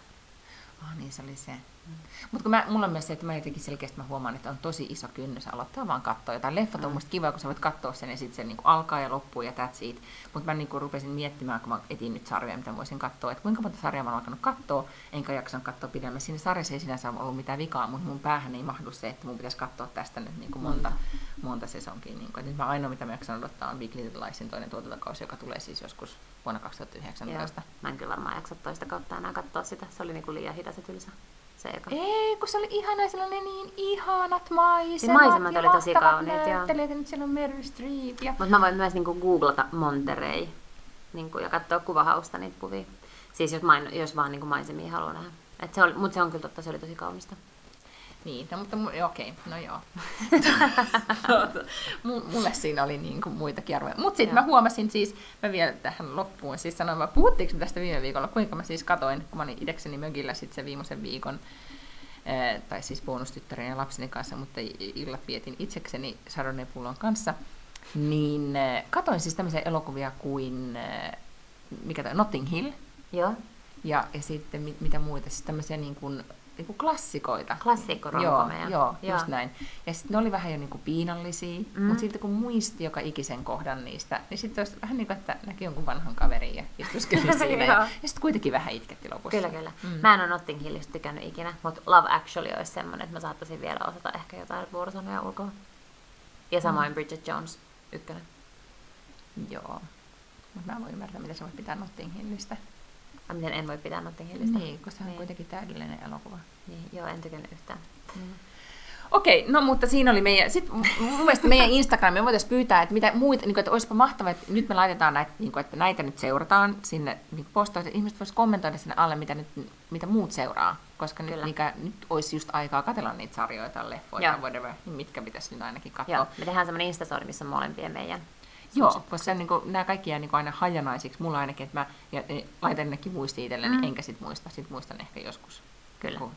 Ah niin, se oli se. Mm. Mutta mulla on myös se, että mä jotenkin selkeästi mä huomaan, että on tosi iso kynnys aloittaa vaan katsoa jotain. Leffat on mm. musta kiva, kun sä voit katsoa sen ja sitten se niinku alkaa ja loppuu ja that's it. Mutta mä niinku rupesin miettimään, kun mä etin nyt sarjaa, mitä mä voisin katsoa, että kuinka monta sarjaa mä oon alkanut katsoa, enkä jakson katsoa pidemmän. Siinä sarjassa ei sinänsä ollut mitään vikaa, mutta mun päähän ei mahdu se, että mun pitäisi katsoa tästä nyt niinku monta, monta sesonkin. Niinku. Et nyt mä ainoa, mitä mä jakson odottaa, on Big Little Liesin toinen tuotantokausi, joka tulee siis joskus vuonna kaksituhattayhdeksäntoista. Joo. Mä en kyllä varmaan jaksa toista kautta enää katsoa sitä. Se oli niinku liian hidas ja tylsä. Se eka. Ei, kun se oli ihana, siellä oli niin ihanat maisemat. Niin maisemat oli tosi kauniit. Näyttelijät, ja nyt siellä on Meryl Streep. Ja... Mutta mä voin myös niinku googlata Monterey niinku, ja katsoa kuvahausta niitä kuvia. Siis jos, main, jos vaan niinku maisemia haluaa nähdä. Mutta se on kyllä totta, se oli tosi kaunista. Niin, no, mutta mu- okei, no joo. M- mulle siinä oli niinku muitakin arvoja. Mutta sitten mä huomasin siis, mä vielä tähän loppuun, siis sanoin vaan, puhuttiinko tästä viime viikolla, kuinka mä siis katoin, kun mä olin itsekseni mökillä sit se viimeisen viikon, äh, tai siis bonustyttären ja lapseni kanssa, mutta illat vietin itsekseni Chardonnay-pullon kanssa, niin äh, katoin siis tämmöisiä elokuvia kuin, äh, mikä toi, Notting Hill. Joo. Ja, ja sitten mit- mitä muita, siis tämmöisiä niin kuin, niinku klassikoita. Klassikko-romkomeja. Joo, joo, just näin. Ja sitten ne oli vähän jo niinku piinallisia, mm. mutta silti kun muisti joka ikisen kohdan niistä, niin sitten olisi vähän niin kuin, että näki jonkun vanhan kaverin ja istuskeli siinä. ja ja sitten kuitenkin vähän itketti lopussa. Kyllä, kyllä. Mm. Mä en ole Notting Hillistä tykännyt ikinä, mutta Love Actually olisi semmoinen, että mä saattaisin vielä osata ehkä jotain vuorosanoja ulkoa. Ja samoin mm. Bridget Jones ykkönen. Joo. Mutta mä voin ymmärtää, mitä sä voit pitää Notting Hillistä. Ja miten en voi pitää Notting Hillistä? Niin, koska se on niin. kuitenkin täydellinen elokuva. Niin, joo, en tykännyt yhtään. Mm. Okei, no mutta siinä oli meidän, sit mun mielestä meidän Instagramia me voitaisiin pyytää, että mitä muita, niin kuin, että olisipa mahtavaa, että nyt me laitetaan näitä, niin kuin, että näitä nyt seurataan sinne niin postoihin, että ihmiset voisivat kommentoida sinne alle, mitä, nyt, mitä muut seuraa, koska nyt, mikä, nyt olisi just aikaa katsella niitä sarjoja tai leffoja tai whatever, niin mitkä pitäisi nyt ainakin katsoa. Joo, me tehdään semmoinen Instasori, missä on molempia meidän. Joo, koska niinku, nämä kaikki jää niinku aina hajanaisiksi. Mulla ainakin, että mä ja, ja, laitan ennenkin muistiin itselleni, mm. enkä sit muista. Sit muistan ehkä joskus Kyllä. Kun,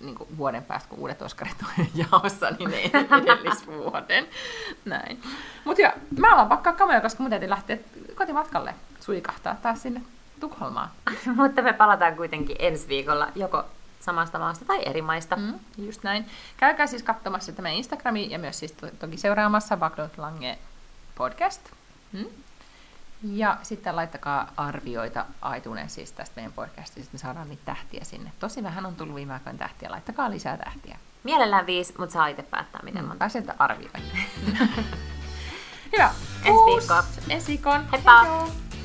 niinku, vuoden päästä, kun uudet Oskarit on jaossa, niin ne edellisvuoden. Näin. Mutta joo, mä alan pakkaa kamoja, koska mun täytyy lähteä kotimatkalle suikahtaa taas sinne Tukholmaan. Mutta me palataan kuitenkin ensi viikolla joko samasta maasta tai eri maista. Mm, just näin. Käykää siis katsomassa tämä Instagrami ja myös siis to- toki seuraamassa Pakdunlangi podcast. Hmm? Ja sitten laittakaa arvioita iTunesista siis tästä meidän podcastista, me saadaan niitä tähtiä sinne. Tosi vähän on tullut viime aikoina tähtiä, laittakaa lisää tähtiä. Mielellään viisi, mutta saa itse päättää, miten monta. Hmm, sieltä arvioin. Hyvä. Ensi viikkoon. Ensi viikkoon. Heippa. Heippa.